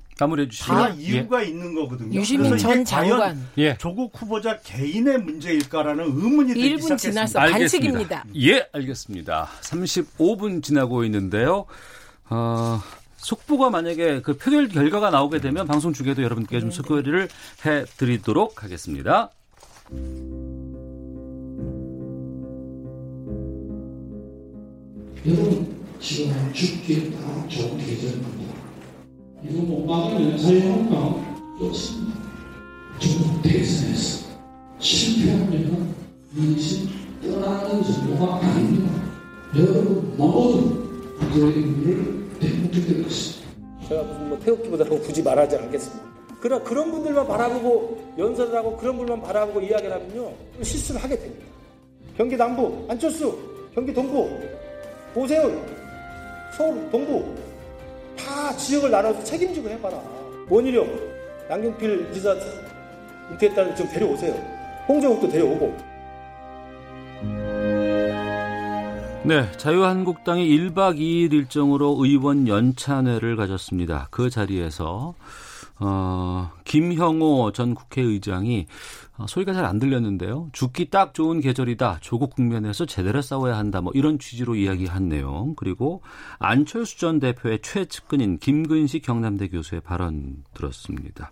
다 이유가 예. 있는 거거든요. 유시민 전 장관 예. 조국 후보자 개인의 문제일까라는 의문이 들기 시작했습니다. 일 분 지나서 반칙입니다. 예, 알겠습니다. 삼십오 분 지나고 있는데요. 어, 속보가 만약에 그 표결 결과가 나오게 되면 방송 중에도 여러분께 좀 소개를 해드리도록 하겠습니다. 여러분 지금 죽겠다 좋은 계절을 만들어 이거 못 막으면 자유한국당 없습니다. 조국 대선에서 실패하면 민심 떠나는 정도가 아닙니다. 여러분 모두 그들의 의미를 대목적일 것입니다. 제가 무슨 뭐 태극기보다라고 굳이 말하지 않겠습니다. 그런 그런 분들만 바라보고 연설을 하고 그런 분들만 바라보고 이야기를 하면요 실수를 하게 됩니다. 경기 남부 안철수, 경기 동부 오세훈, 서울, 동부 다 지역을 나눠서 책임지고 해봐라. 원희룡, 양경필 지사 은퇴했다는 지금 데려오세요. 홍정욱도 데려오고. 네, 자유한국당이 일 박 이 일 일정으로 의원 연찬회를 가졌습니다. 그 자리에서 어, 김형호 전 국회의장이 소리가 잘 안 들렸는데요. 죽기 딱 좋은 계절이다. 조국 국면에서 제대로 싸워야 한다. 뭐 이런 취지로 이야기한 내용. 그리고 안철수 전 대표의 최측근인 김근식 경남대 교수의 발언 들었습니다.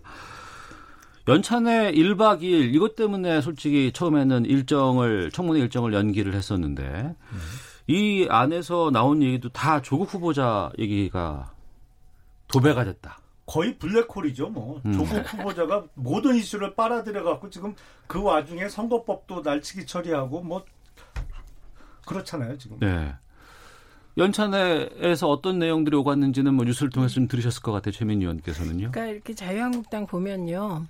연찬회 일 박 이 일 이것 때문에 솔직히 처음에는 일정을 청문회 일정을 연기를 했었는데 음. 이 안에서 나온 얘기도 다 조국 후보자 얘기가 도배가 됐다. 거의 블랙홀이죠, 뭐. 음. 조국 후보자가 모든 이슈를 빨아들여갖고 지금 그 와중에 선거법도 날치기 처리하고 뭐 그렇잖아요, 지금. 네. 연찬회에서 어떤 내용들이 오갔는지는 뭐 뉴스를 통해서 좀 들으셨을 것 같아요, 최민희 의원께서는요. 그러니까 이렇게 자유한국당 보면요.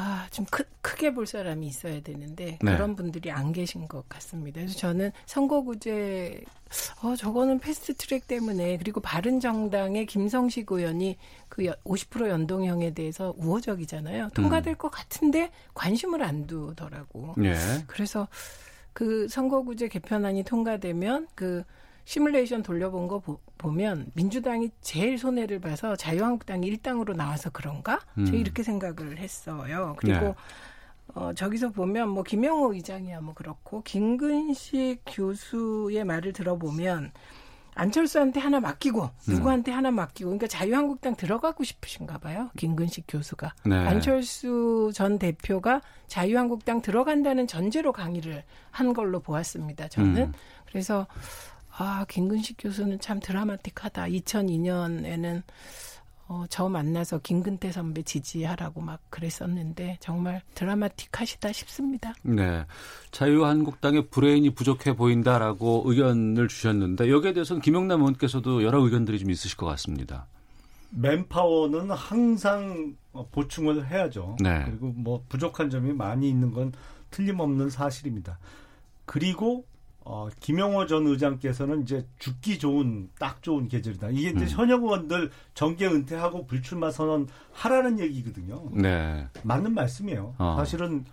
아, 좀 크, 크게 볼 사람이 있어야 되는데 네. 그런 분들이 안 계신 것 같습니다. 그래서 저는 선거구제, 어, 저거는 패스트트랙 때문에 그리고 바른정당의 김성식 의원이 그 오십 퍼센트 연동형에 대해서 우호적이잖아요. 통과될 음. 것 같은데 관심을 안 두더라고. 네. 그래서 그 선거구제 개편안이 통과되면 그 시뮬레이션 돌려본 거 보, 보면 민주당이 제일 손해를 봐서 자유한국당이 일당으로 나와서 그런가? 음. 저 이렇게 생각을 했어요. 그리고 네. 어, 저기서 보면 뭐 김영호 의장이야 뭐 그렇고 김근식 교수의 말을 들어보면 안철수한테 하나 맡기고 누구한테 음. 하나 맡기고 그러니까 자유한국당 들어가고 싶으신가 봐요. 김근식 교수가. 네. 안철수 전 대표가 자유한국당 들어간다는 전제로 강의를 한 걸로 보았습니다. 저는. 음. 그래서 아, 김근식 교수는 참 드라마틱하다. 이천이 년에는 어, 저 만나서 김근태 선배 지지하라고 막 그랬었는데 정말 드라마틱하시다 싶습니다. 네, 자유한국당의 브레인이 부족해 보인다라고 의견을 주셨는데 여기에 대해서는 김영남 의원께서도 여러 의견들이 좀 있으실 것 같습니다. 맨파워는 항상 보충을 해야죠. 네. 그리고 뭐 부족한 점이 많이 있는 건 틀림없는 사실입니다. 그리고 어, 김영호 전 의장께서는 이제 죽기 좋은 딱 좋은 계절이다. 이게 이제 음. 현역 의원들 정계 은퇴하고 불출마 선언 하라는 얘기거든요. 네, 맞는 말씀이에요. 어. 사실은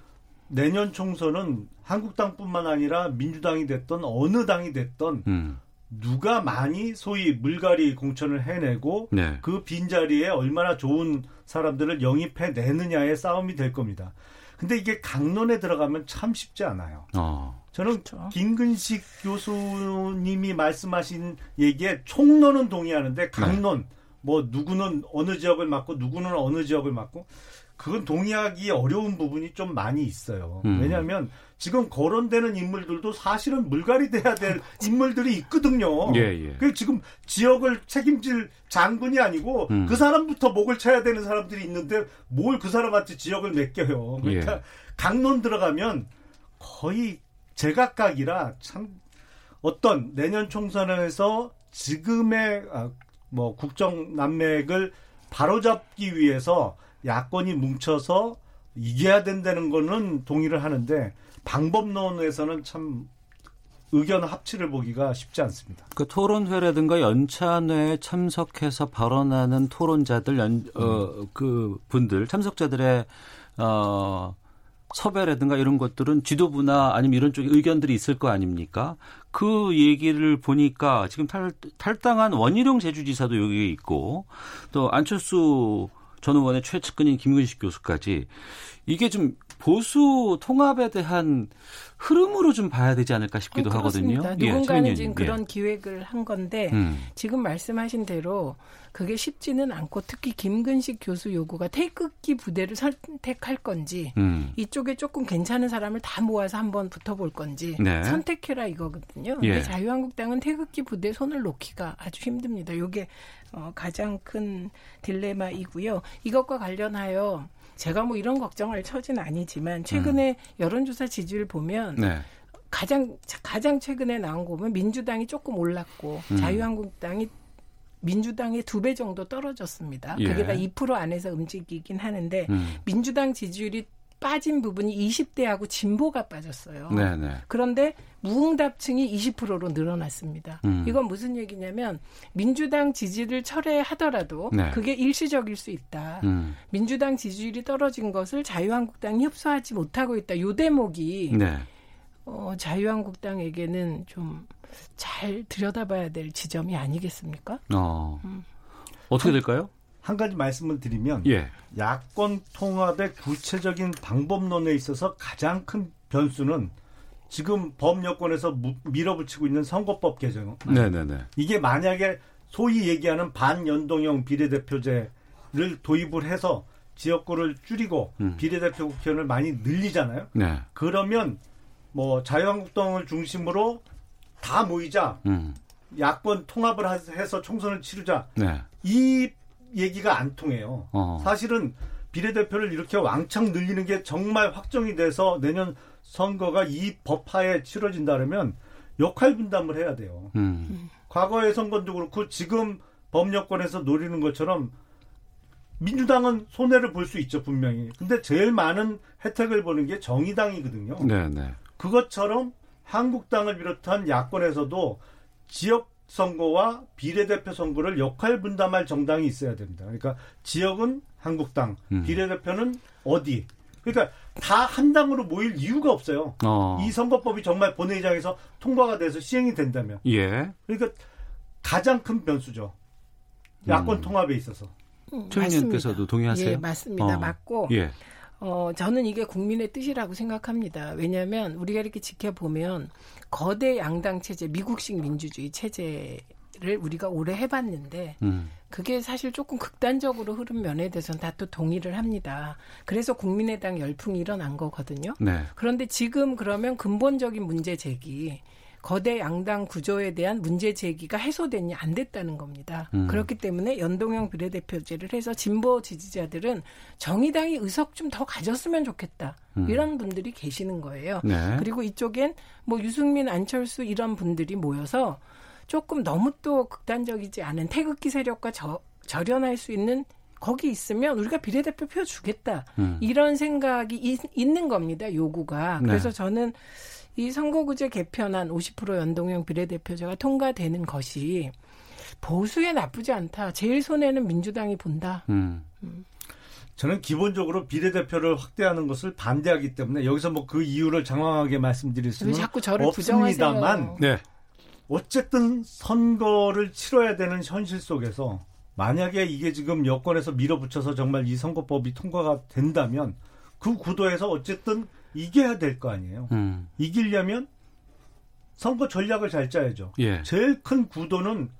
내년 총선은 한국당뿐만 아니라 민주당이 됐던 어느 당이 됐던 음. 누가 많이 소위 물갈이 공천을 해내고 네. 그 빈자리에 얼마나 좋은 사람들을 영입해내느냐의 싸움이 될 겁니다. 근데 이게 강론에 들어가면 참 쉽지 않아요. 어. 저는 그렇죠. 김근식 교수님이 말씀하신 얘기에 총론은 동의하는데 강론, 네. 뭐 누구는 어느 지역을 맡고 누구는 어느 지역을 맡고 그건 동의하기 어려운 부분이 좀 많이 있어요. 음. 왜냐하면 지금 거론되는 인물들도 사실은 물갈이 돼야 될 인물들이 있거든요. 예, 예. 그래서 지금 지역을 책임질 장군이 아니고 음. 그 사람부터 목을 쳐야 되는 사람들이 있는데 뭘 그 사람한테 지역을 맡겨요. 그러니까 예. 강론 들어가면 거의 제각각이라 참 어떤 내년 총선에서 지금의 아, 뭐 국정 난맥을 바로잡기 위해서 야권이 뭉쳐서 이겨야 된다는 거는 동의를 하는데 방법론에서는 참 의견 합치를 보기가 쉽지 않습니다. 그 토론회라든가 연찬회에 참석해서 발언하는 토론자들, 연, 어, 그 분들, 참석자들의 어. 섭외라든가 이런 것들은 지도부나 아니면 이런 쪽에 의견들이 있을 거 아닙니까? 그 얘기를 보니까 지금 탈, 탈당한 원희룡 제주지사도 여기에 있고 또 안철수 전 의원의 최측근인 김근식 교수까지 이게 좀 보수 통합에 대한 흐름으로 좀 봐야 되지 않을까 싶기도 네, 하거든요. 누군가는 예, 지금 그런 예. 기획을 한 건데 음. 지금 말씀하신 대로 그게 쉽지는 않고 특히 김근식 교수 요구가 태극기 부대를 선택할 건지 음. 이쪽에 조금 괜찮은 사람을 다 모아서 한번 붙어볼 건지 네. 선택해라 이거거든요. 예. 근데 자유한국당은 태극기 부대에 손을 놓기가 아주 힘듭니다. 이게 가장 큰 딜레마이고요. 이것과 관련하여 제가 뭐 이런 걱정할 처지는 아니지만 최근에 음. 여론조사 지지율 보면 네. 가장 가장 최근에 나온 거 보면 민주당이 조금 올랐고 음. 자유한국당이 민주당의 두 배 정도 떨어졌습니다. 예. 그게 다 이 퍼센트 안에서 움직이긴 하는데 음. 민주당 지지율이 빠진 부분이 이십 대하고 진보가 빠졌어요. 네네. 그런데 무응답층이 이십 퍼센트로 늘어났습니다. 음. 이건 무슨 얘기냐면 민주당 지지를 철회하더라도 네. 그게 일시적일 수 있다. 음. 민주당 지지율이 떨어진 것을 자유한국당이 흡수하지 못하고 있다. 이 대목이 네. 어, 자유한국당에게는 좀 잘 들여다봐야 될 지점이 아니겠습니까? 어. 음. 어떻게 될까요? 한 가지 말씀을 드리면 예. 야권 통합의 구체적인 방법론에 있어서 가장 큰 변수는 지금 범여권에서 무, 밀어붙이고 있는 선거법 개정. 네네네. 이게 만약에 소위 얘기하는 반연동형 비례대표제를 도입을 해서 지역구를 줄이고 음. 비례대표 국회의원을 많이 늘리잖아요. 네. 그러면 뭐 자유한국당을 중심으로 다 모이자. 음. 야권 통합을 해서 총선을 치르자. 네. 이 얘기가 안 통해요. 어. 사실은 비례대표를 이렇게 왕창 늘리는 게 정말 확정이 돼서 내년 선거가 이 법하에 치러진다면 역할 분담을 해야 돼요. 음. 과거의 선거도 그렇고 지금 범여권에서 노리는 것처럼 민주당은 손해를 볼 수 있죠, 분명히. 근데 제일 많은 혜택을 보는 게 정의당이거든요. 네네. 그것처럼 한국당을 비롯한 야권에서도 지역 선거와 비례대표 선거를 역할 분담할 정당이 있어야 됩니다. 그러니까 지역은 한국당, 음. 비례대표는 어디. 그러니까 다 한 당으로 모일 이유가 없어요. 어. 이 선거법이 정말 본회의장에서 통과가 돼서 시행이 된다면. 예. 그러니까 가장 큰 변수죠. 야권 음. 통합에 있어서. 음, 최 의원님께서도 동의하세요? 예, 맞습니다. 어. 맞고. 예. 어, 저는 이게 국민의 뜻이라고 생각합니다. 왜냐하면 우리가 이렇게 지켜보면 거대 양당 체제, 미국식 민주주의 체제를 우리가 오래 해봤는데 음. 그게 사실 조금 극단적으로 흐른 면에 대해서는 다 또 동의를 합니다. 그래서 국민의당 열풍이 일어난 거거든요. 네. 그런데 지금 그러면 근본적인 문제 제기, 거대 양당 구조에 대한 문제 제기가 해소됐냐 안 됐다는 겁니다. 음. 그렇기 때문에 연동형 비례대표제를 해서 진보 지지자들은 정의당이 의석 좀 더 가졌으면 좋겠다. 음. 이런 분들이 계시는 거예요. 네. 그리고 이쪽엔 뭐 유승민, 안철수 이런 분들이 모여서 조금 너무 또 극단적이지 않은 태극기 세력과 저, 절연할 수 있는 거기 있으면 우리가 비례대표 표 주겠다. 음. 이런 생각이 이, 있는 겁니다. 요구가. 그래서 네. 저는 이 선거구제 개편안 오십 퍼센트 연동형 비례대표제가 통과되는 것이 보수에 나쁘지 않다. 제일 손해는 민주당이 본다. 음. 음. 저는 기본적으로 비례대표를 확대하는 것을 반대하기 때문에 여기서 뭐 그 이유를 장황하게 말씀드릴 수는 자꾸 저를 없습니다만 네. 어쨌든 선거를 치러야 되는 현실 속에서 만약에 이게 지금 여권에서 밀어붙여서 정말 이 선거법이 통과가 된다면 그 구도에서 어쨌든 이겨야 될 거 아니에요. 음. 이기려면 선거 전략을 잘 짜야죠. 예. 제일 큰 구도는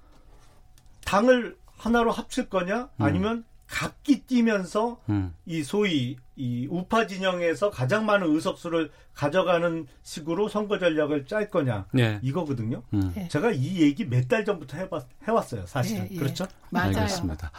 당을 하나로 합칠 거냐 음. 아니면 각기 뛰면서 음. 이 소위 이 우파 진영에서 가장 많은 의석수를 가져가는 식으로 선거 전략을 짤 거냐 예. 이거거든요. 음. 예. 제가 이 얘기 몇 달 전부터 해봤, 해왔어요. 사실은. 예, 예. 그렇죠? 맞아요. 알겠습니다.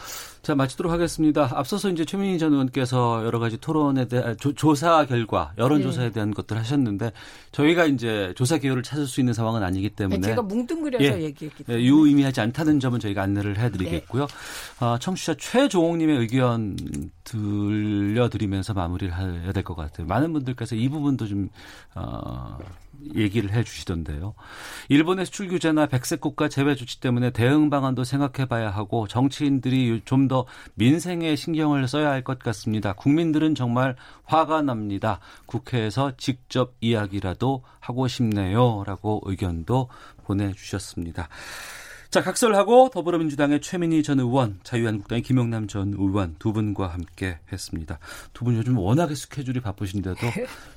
자, 마치도록 하겠습니다. 앞서서 이제 최민희 전 의원께서 여러 가지 토론에 대한 조, 조사 결과, 여론조사에 대한 예. 것들 하셨는데 저희가 이제 조사 기호를 찾을 수 있는 상황은 아니기 때문에 제가 뭉뚱그려서 예. 얘기했기 때문에 예, 유의미하지 않다는 점은 저희가 안내를 해드리겠고요. 네. 어, 청취자 최종원 의원님의 의견 들려드리면서 마무리를 해야 될 것 같아요. 많은 분들께서 이 부분도 좀 어, 얘기를 해 주시던데요. 일본의 수출 규제나 백색 국가 제외 조치 때문에 대응 방안도 생각해봐야 하고 정치인들이 좀 더 민생에 신경을 써야 할 것 같습니다. 국민들은 정말 화가 납니다. 국회에서 직접 이야기라도 하고 싶네요. 라고 의견도 보내주셨습니다. 자, 각설하고 더불어민주당의 최민희 전 의원, 자유한국당의 김영남 전 의원 두 분과 함께 했습니다. 두 분 요즘 워낙에 스케줄이 바쁘신데도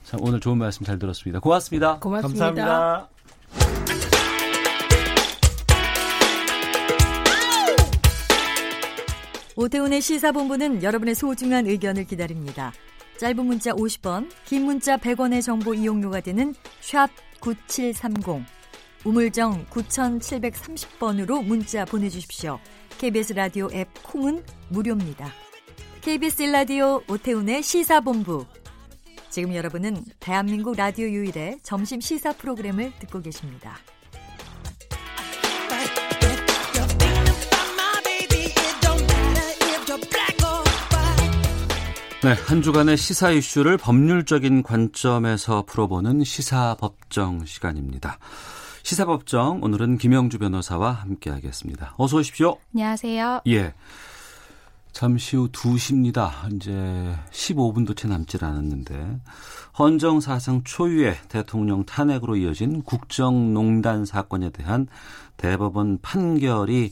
참 오늘 좋은 말씀 잘 들었습니다. 고맙습니다. 고맙습니다. 감사합니다. 오태훈의 시사본부는 여러분의 소중한 의견을 기다립니다. 짧은 문자 오십 원, 긴 문자 백 원의 정보 이용료가 되는 샵 구칠삼공 우물정 구칠삼공 번으로 문자 보내주십시오. 케이비에스 라디오 앱 콩은 무료입니다. 케이비에스 라디오 오태훈의 시사본부. 지금 여러분은 대한민국 라디오 유일의 점심 시사 프로그램을 듣고 계십니다. 네, 한 주간의 시사 이슈를 법률적인 관점에서 풀어보는 시사법정 시간입니다. 시사법정, 오늘은 김영주 변호사와 함께하겠습니다. 어서 오십시오. 안녕하세요. 예, 잠시 후 두 시입니다. 이제 십오 분도 채 남질 않았는데 헌정 사상 초유의 대통령 탄핵으로 이어진 국정농단 사건에 대한 대법원 판결이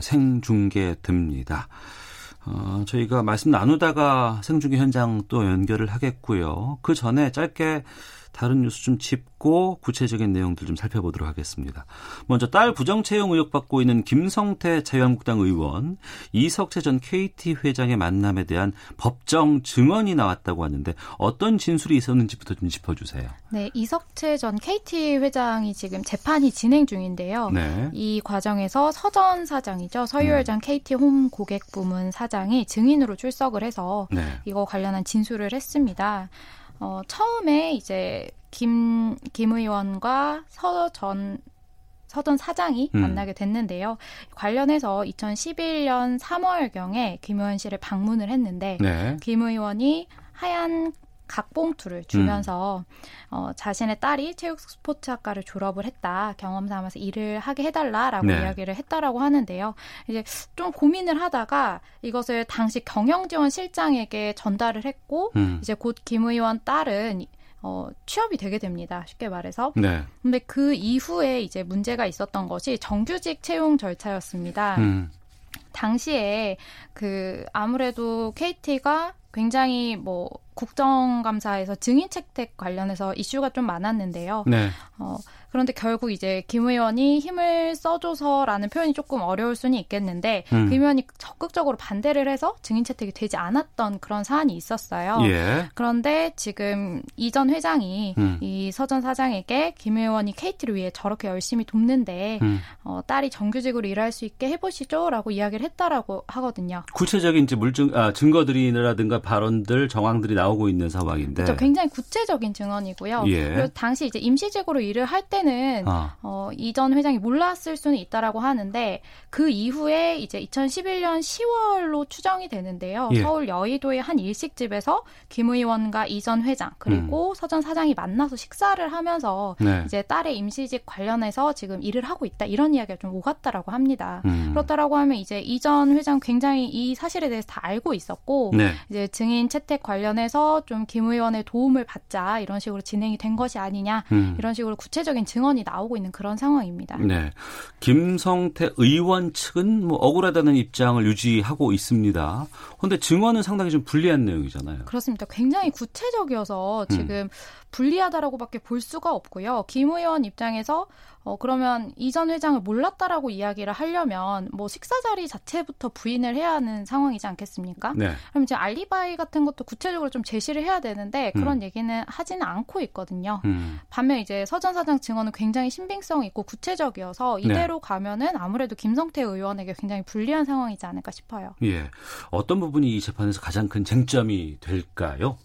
생중계됩니다. 어, 저희가 말씀 나누다가 생중계 현장 또 연결을 하겠고요. 그 전에 짧게 다른 뉴스 좀 짚고 구체적인 내용들 좀 살펴보도록 하겠습니다. 먼저 딸 부정채용 의혹 받고 있는 김성태 자유한국당 의원, 이석채 전 케이티 회장의 만남에 대한 법정 증언이 나왔다고 하는데 어떤 진술이 있었는지부터 좀 짚어주세요. 네, 이석채 전 케이티 회장이 지금 재판이 진행 중인데요. 네. 이 과정에서 서전 사장이죠. 서유열 전 네. 케이티홈 고객부문 사장이 증인으로 출석을 해서 네. 이거 관련한 진술을 했습니다. 어, 처음에 이제 김, 김 의원과 서 전, 서전 사장이 음. 만나게 됐는데요. 관련해서 이천십일 년 삼월경에 김 의원 씨를 방문을 했는데 네. 김 의원이 하얀 각봉투를 주면서 음. 어, 자신의 딸이 체육 스포츠학과를 졸업을 했다. 경험 삼아서 일을 하게 해달라라고 네. 이야기를 했다라고 하는데요. 이제 좀 고민을 하다가 이것을 당시 경영지원 실장에게 전달을 했고 음. 이제 곧 김 의원 딸은 어, 취업이 되게 됩니다. 쉽게 말해서. 네. 근데 그 이후에 이제 문제가 있었던 것이 정규직 채용 절차였습니다. 음. 당시에 그 아무래도 케이티가 굉장히 뭐 국정감사에서 증인 채택 관련해서 이슈가 좀 많았는데요. 네. 어, 그런데 결국 이제 김 의원이 힘을 써줘서라는 표현이 조금 어려울 수는 있겠는데 음. 김 의원이 적극적으로 반대를 해서 증인 채택이 되지 않았던 그런 사안이 있었어요. 예. 그런데 지금 이 전 회장이 음. 이 서전 사장에게 김 의원이 케이티를 위해 저렇게 열심히 돕는데 음. 어, 딸이 정규직으로 일할 수 있게 해보시죠라고 이야기를 했다라고 하거든요. 구체적인 이제 물증, 아, 증거들이라든가 발언들, 정황들이 나. 나오고 있는 상황인데 그렇죠. 굉장히 구체적인 증언이고요. 예. 그리고 당시 이제 임시직으로 일을 할 때는 아. 어, 이 전 회장이 몰랐을 수는 있다라고 하는데 그 이후에 이제 이천십일 년 시월로 추정이 되는데요. 예. 서울 여의도의 한 일식집에서 김 의원과 이 전 회장 그리고 음. 서전 사장이 만나서 식사를 하면서 네. 이제 딸의 임시직 관련해서 지금 일을 하고 있다 이런 이야기가 좀 오갔다라고 합니다. 음. 그렇다라고 하면 이제 이 전 회장 굉장히 이 사실에 대해서 다 알고 있었고 네. 이제 증인 채택 관련해서 좀 김 의원의 도움을 받자 이런 식으로 진행이 된 것이 아니냐 음. 이런 식으로 구체적인 증언이 나오고 있는 그런 상황입니다. 네, 김성태 의원 측은 뭐 억울하다는 입장을 유지하고 있습니다. 그런데 증언은 상당히 좀 불리한 내용이잖아요. 그렇습니다. 굉장히 구체적이어서 지금 음. 불리하다라고밖에 볼 수가 없고요. 김 의원 입장에서 어, 그러면 이 전 회장을 몰랐다라고 이야기를 하려면 뭐 식사 자리 자체부터 부인을 해야 하는 상황이지 않겠습니까? 네. 그럼 이제 알리바이 같은 것도 구체적으로 좀 제시를 해야 되는데 그런 음. 얘기는 하지는 않고 있거든요. 음. 반면 이제 서전 사장 증언은 굉장히 신빙성 있고 구체적이어서 이대로 네. 가면은 아무래도 김성태 의원에게 굉장히 불리한 상황이지 않을까 싶어요. 예. 어떤 부분이 이 재판에서 가장 큰 쟁점이 될까요?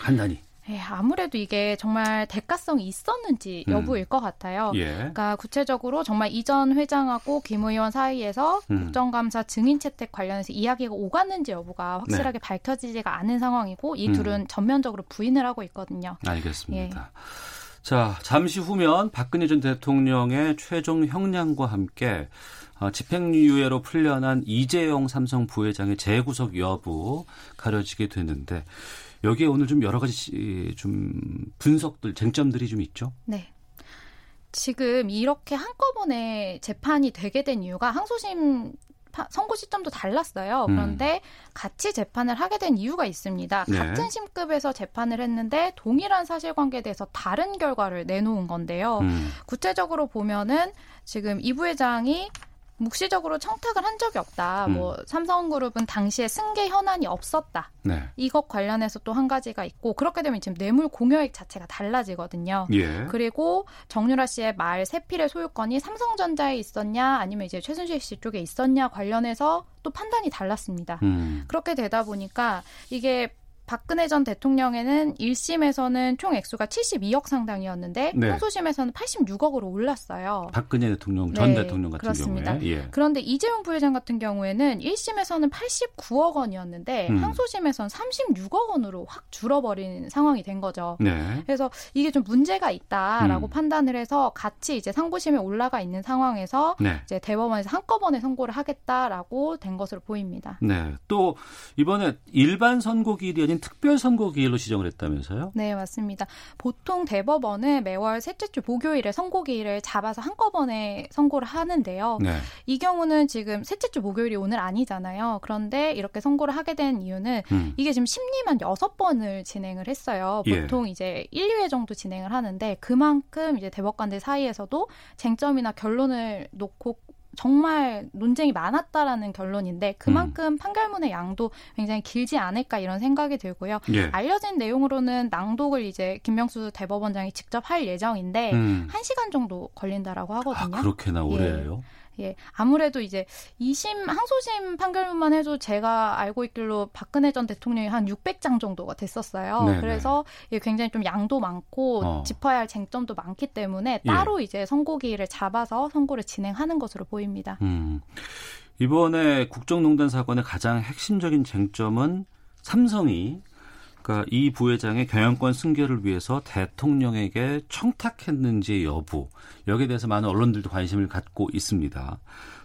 간단히. 예, 아무래도 이게 정말 대가성이 있었는지 여부일 음. 것 같아요. 예. 그러니까 구체적으로 정말 이전 회장하고 김 의원 사이에서 음. 국정감사 증인 채택 관련해서 이야기가 오갔는지 여부가 확실하게 네. 밝혀지지가 않은 상황이고 이 음. 둘은 전면적으로 부인을 하고 있거든요. 알겠습니다. 예. 자, 잠시 후면 박근혜 전 대통령의 최종 형량과 함께 집행유예로 풀려난 이재용 삼성 부회장의 재구속 여부 가려지게 되는데 여기에 오늘 좀 여러 가지 좀 분석들, 쟁점들이 좀 있죠? 네. 지금 이렇게 한꺼번에 재판이 되게 된 이유가 항소심 선고 시점도 달랐어요. 그런데 음. 같이 재판을 하게 된 이유가 있습니다. 네. 같은 심급에서 재판을 했는데 동일한 사실관계에 대해서 다른 결과를 내놓은 건데요. 음. 구체적으로 보면은 지금 이 부회장이 묵시적으로 청탁을 한 적이 없다. 음. 뭐 삼성그룹은 당시에 승계 현안이 없었다. 네. 이것 관련해서 또 한 가지가 있고 그렇게 되면 지금 뇌물 공여액 자체가 달라지거든요. 예. 그리고 정유라 씨의 말 세필의 소유권이 삼성전자에 있었냐 아니면 이제 최순실 씨 쪽에 있었냐 관련해서 또 판단이 달랐습니다. 음. 그렇게 되다 보니까 이게 박근혜 전 대통령에는 일 심에서는 총 액수가 칠십이억 상당이었는데 네. 항소심에서는 팔십육억으로 올랐어요. 박근혜 대통령, 전 네, 대통령 같은 그렇습니다. 경우에. 예. 그런데 이재용 부회장 같은 경우에는 일 심에서는 팔십구억 원이었는데 음. 항소심에서는 삼십육억 원으로 확 줄어버린 상황이 된 거죠. 네. 그래서 이게 좀 문제가 있다라고 음. 판단을 해서 같이 이제 상고심에 올라가 있는 상황에서 네. 이제 대법원에서 한꺼번에 선고를 하겠다라고 된 것으로 보입니다. 네. 또 이번에 일반 선고기일이 아닌 특별 선고기일로 지정을 했다면서요? 네, 맞습니다. 보통 대법원은 매월 셋째 주 목요일에 선고기일을 잡아서 한꺼번에 선고를 하는데요. 네. 이 경우는 지금 셋째 주 목요일이 오늘 아니잖아요. 그런데 이렇게 선고를 하게 된 이유는 음. 이게 지금 심리만 여섯 번을 진행을 했어요. 보통 예. 이제 일, 이 회 정도 진행을 하는데 그만큼 이제 대법관들 사이에서도 쟁점이나 결론을 놓고 정말 논쟁이 많았다라는 결론인데 그만큼 음. 판결문의 양도 굉장히 길지 않을까 이런 생각이 들고요. 예. 알려진 내용으로는 낭독을 이제 김명수 대법원장이 직접 할 예정인데 음. 한 시간 정도 걸린다라고 하거든요. 아, 그렇게나 오래예요? 예. 예, 아무래도 이제 이심 항소심 판결문만 해도 제가 알고 있길로 박근혜 전 대통령이 한 육백 장 정도가 됐었어요. 네네. 그래서 예, 굉장히 좀 양도 많고 어. 짚어야 할 쟁점도 많기 때문에 따로 예. 이제 선고기일을 잡아서 선고를 진행하는 것으로 보입니다. 음. 이번에 국정농단 사건의 가장 핵심적인 쟁점은 삼성이 그러니까 이 부회장의 경영권 승계를 위해서 대통령에게 청탁했는지 여부 여기에 대해서 많은 언론들도 관심을 갖고 있습니다.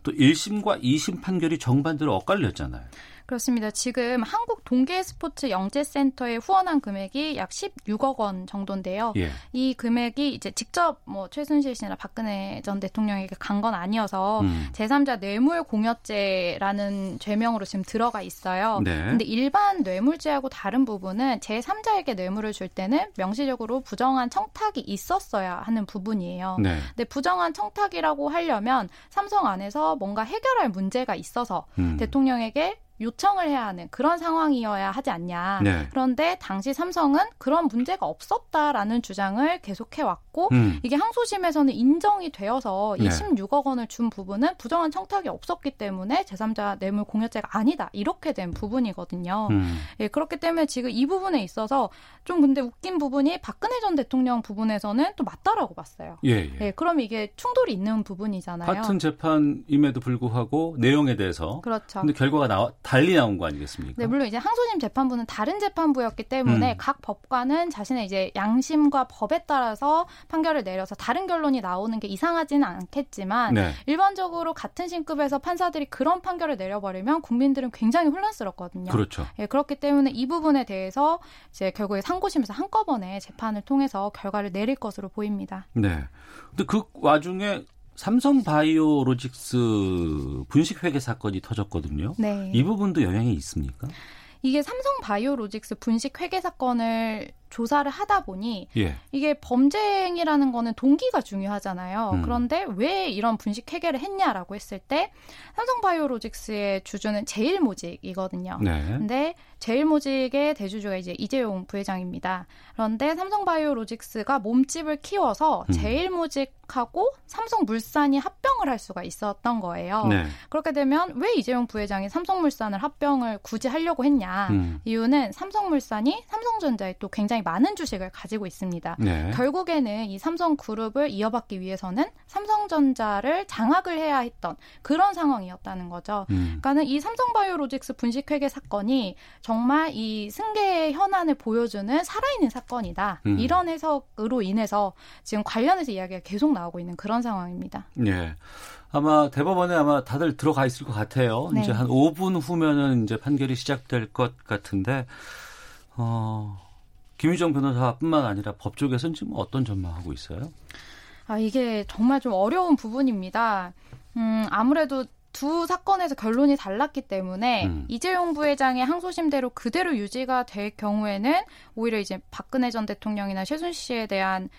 또 일 심과 이 심 판결이 정반대로 엇갈렸잖아요. 그렇습니다. 지금 한국동계스포츠영재센터에 후원한 금액이 약 십육억 원 정도인데요. 예. 이 금액이 이제 직접 뭐 최순실 씨나 박근혜 전 대통령에게 간 건 아니어서 음. 제삼자 뇌물공여죄라는 죄명으로 지금 들어가 있어요. 네. 근데 일반 뇌물죄하고 다른 부분은 제삼자에게 뇌물을 줄 때는 명시적으로 부정한 청탁이 있었어야 하는 부분이에요. 네. 근데 부정한 청탁이라고 하려면 삼성 안에서 뭔가 해결할 문제가 있어서 음. 대통령에게 요청을 해야 하는 그런 상황이어야 하지 않냐. 네. 그런데 당시 삼성은 그런 문제가 없었다라는 주장을 계속해왔고 음. 이게 항소심에서는 인정이 되어서 네. 십육억 원을 준 부분은 부정한 청탁이 없었기 때문에 제삼자 뇌물 공여죄가 아니다. 이렇게 된 부분이거든요. 음. 예, 그렇기 때문에 지금 이 부분에 있어서 좀 근데 웃긴 부분이 박근혜 전 대통령 부분에서는 또 맞다라고 봤어요. 예, 예. 예, 그럼 이게 충돌이 있는 부분이잖아요. 같은 재판임에도 불구하고 내용에 대해서. 그렇죠. 근데 결과가 나왔 달리 나온 거 아니겠습니까? 네, 물론 이제 항소심 재판부는 다른 재판부였기 때문에 음. 각 법관은 자신의 이제 양심과 법에 따라서 판결을 내려서 다른 결론이 나오는 게 이상하지는 않겠지만 네. 일반적으로 같은 심급에서 판사들이 그런 판결을 내려버리면 국민들은 굉장히 혼란스럽거든요. 그렇죠. 예, 그렇기 때문에 이 부분에 대해서 이제 결국에 상고심에서 한꺼번에 재판을 통해서 결과를 내릴 것으로 보입니다. 네. 근데 그 와중에 삼성바이오로직스 분식회계 사건이 터졌거든요. 네. 이 부분도 영향이 있습니까? 이게 삼성바이오로직스 분식회계 사건을 조사를 하다 보니 예. 이게 범죄 행위라는 거는 동기가 중요하잖아요. 음. 그런데 왜 이런 분식회계를 했냐라고 했을 때 삼성바이오로직스의 주주는 제일모직이거든요. 그런데 네. 제일모직의 대주주가 이제 이재용 부회장입니다. 그런데 삼성바이오로직스가 몸집을 키워서 음. 제일모직하고 삼성물산이 합병을 할 수가 있었던 거예요. 네. 그렇게 되면 왜 이재용 부회장이 삼성물산을 합병을 굳이 하려고 했냐. 음. 이유는 삼성물산이 삼성전자에 또 굉장히 굉장히 많은 주식을 가지고 있습니다. 네. 결국에는 이 삼성그룹을 이어받기 위해서는 삼성전자를 장악을 해야 했던 그런 상황이었다는 거죠. 음. 그러니까는 이 삼성바이오로직스 분식회계 사건이 정말 이 승계의 현안을 보여주는 살아있는 사건이다. 음. 이런 해석으로 인해서 지금 관련해서 이야기가 계속 나오고 있는 그런 상황입니다. 네. 아마 대법원에 아마 다들 들어가 있을 것 같아요. 네. 이제 한 오 분 후면은 이제 판결이 시작될 것 같은데, 어, 김유정 변호사뿐만 아니라 법조계에서는 지금 어떤 전망하고 있어요? 아, 이게 정말 좀 어려운 부분입니다. 음, 아무래도 두 사건에서 결론이 달랐기 때문에 음. 이재용 부회장의 항소심대로 그대로 유지가 될 경우에는 오히려 이제 박근혜 전 대통령이나 최순실 씨에 대한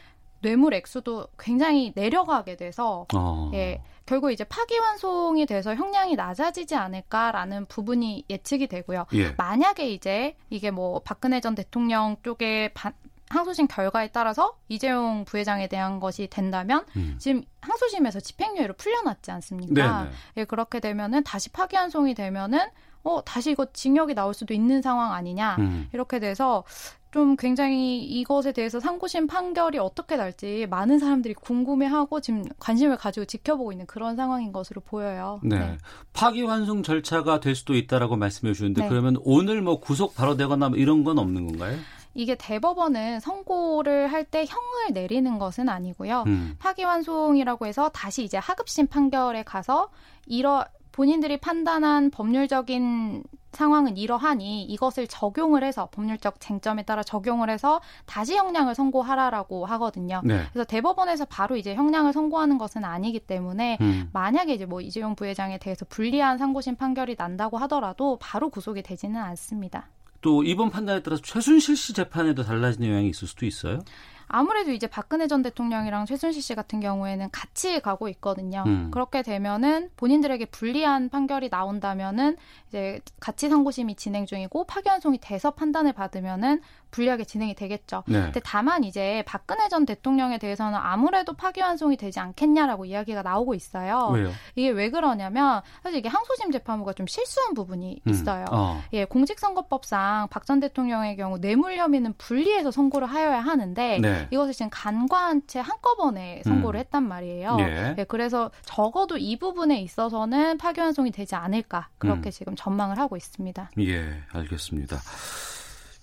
뇌물 액수도 굉장히 내려가게 돼서 어. 예, 결국 이제 파기환송이 돼서 형량이 낮아지지 않을까라는 부분이 예측이 되고요. 예. 만약에 이제 이게 뭐 박근혜 전 대통령 쪽에 반 항소심 결과에 따라서 이재용 부회장에 대한 것이 된다면 음. 지금 항소심에서 집행유예로 풀려났지 않습니까? 예, 그렇게 되면은 다시 파기환송이 되면은 어, 다시 이거 징역이 나올 수도 있는 상황 아니냐. 음. 이렇게 돼서 좀 굉장히 이것에 대해서 상고심 판결이 어떻게 날지 많은 사람들이 궁금해하고 지금 관심을 가지고 지켜보고 있는 그런 상황인 것으로 보여요. 네. 네. 파기환송 절차가 될 수도 있다라고 말씀해 주는데 네. 그러면 오늘 뭐 구속 바로 되거나 이런 건 없는 건가요? 이게 대법원은 선고를 할 때 형을 내리는 것은 아니고요. 음. 파기환송이라고 해서 다시 이제 하급심 판결에 가서 이러 본인들이 판단한 법률적인 상황은 이러하니 이것을 적용을 해서 법률적 쟁점에 따라 적용을 해서 다시 형량을 선고하라라고 하거든요. 네. 그래서 대법원에서 바로 이제 형량을 선고하는 것은 아니기 때문에 음. 만약에 이제 뭐 이재용 부회장에 대해서 불리한 상고심 판결이 난다고 하더라도 바로 구속이 되지는 않습니다. 또 이번 판단에 따라서 최순실 씨 재판에도 달라진 영향이 있을 수도 있어요? 아무래도 이제 박근혜 전 대통령이랑 최순실 씨 같은 경우에는 같이 가고 있거든요. 음. 그렇게 되면은 본인들에게 불리한 판결이 나온다면은 이제 같이 상고심이 진행 중이고 파기환송이 돼서 판단을 받으면은 불리하게 진행이 되겠죠. 네. 근데 다만 이제 박근혜 전 대통령에 대해서는 아무래도 파기환송이 되지 않겠냐라고 이야기가 나오고 있어요. 왜요? 이게 왜 그러냐면 사실 이게 항소심 재판부가 좀 실수한 부분이 있어요. 음. 어. 예, 공직선거법상 박 전 대통령의 경우 뇌물 혐의는 분리해서 선고를 하여야 하는데 네. 이것을 지금 간과한 채 한꺼번에 선고를 음. 했단 말이에요. 예. 예, 그래서 적어도 이 부분에 있어서는 파기환송이 되지 않을까 그렇게 음. 지금 전망을 하고 있습니다. 예, 알겠습니다.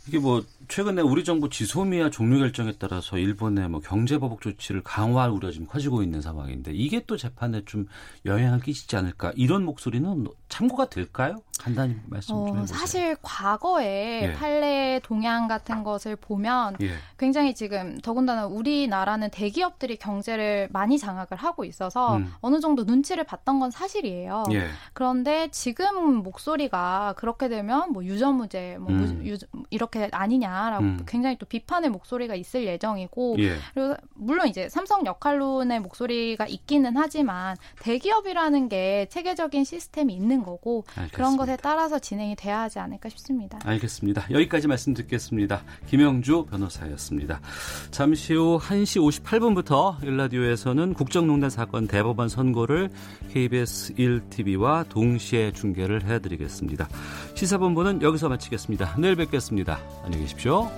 이게 뭐 최근에 우리 정부 지소미아 종료 결정에 따라서 일본의 뭐 경제보복 조치를 강화할 우려가 지금 커지고 있는 상황인데 이게 또 재판에 좀 영향을 끼치지 않을까 이런 목소리는 참고가 될까요? 간단히 말씀 좀 해보세요. 어, 사실 과거의 예. 판례 동향 같은 것을 보면 예. 굉장히 지금 더군다나 우리나라는 대기업들이 경제를 많이 장악을 하고 있어서 음. 어느 정도 눈치를 봤던 건 사실이에요. 예. 그런데 지금 목소리가 그렇게 되면 뭐 유전무죄 뭐 음. 유, 이렇게 아니냐라고 음. 굉장히 또 비판의 목소리가 있을 예정이고 예. 그리고 물론 이제 삼성 역할론의 목소리가 있기는 하지만 대기업이라는 게 체계적인 시스템이 있는 거고 알겠습니다. 그런 것 따라서 진행이 돼야 하지 않을까 싶습니다. 알겠습니다. 여기까지 말씀 듣겠습니다. 김영주 변호사였습니다. 잠시 후 한 시 오십팔 분부터 일라디오에서는 국정농단 사건 대법원 선고를 케이비에스 일 티비와 동시에 중계를 해드리겠습니다. 시사본부는 여기서 마치겠습니다. 내일 뵙겠습니다. 안녕히 계십시오.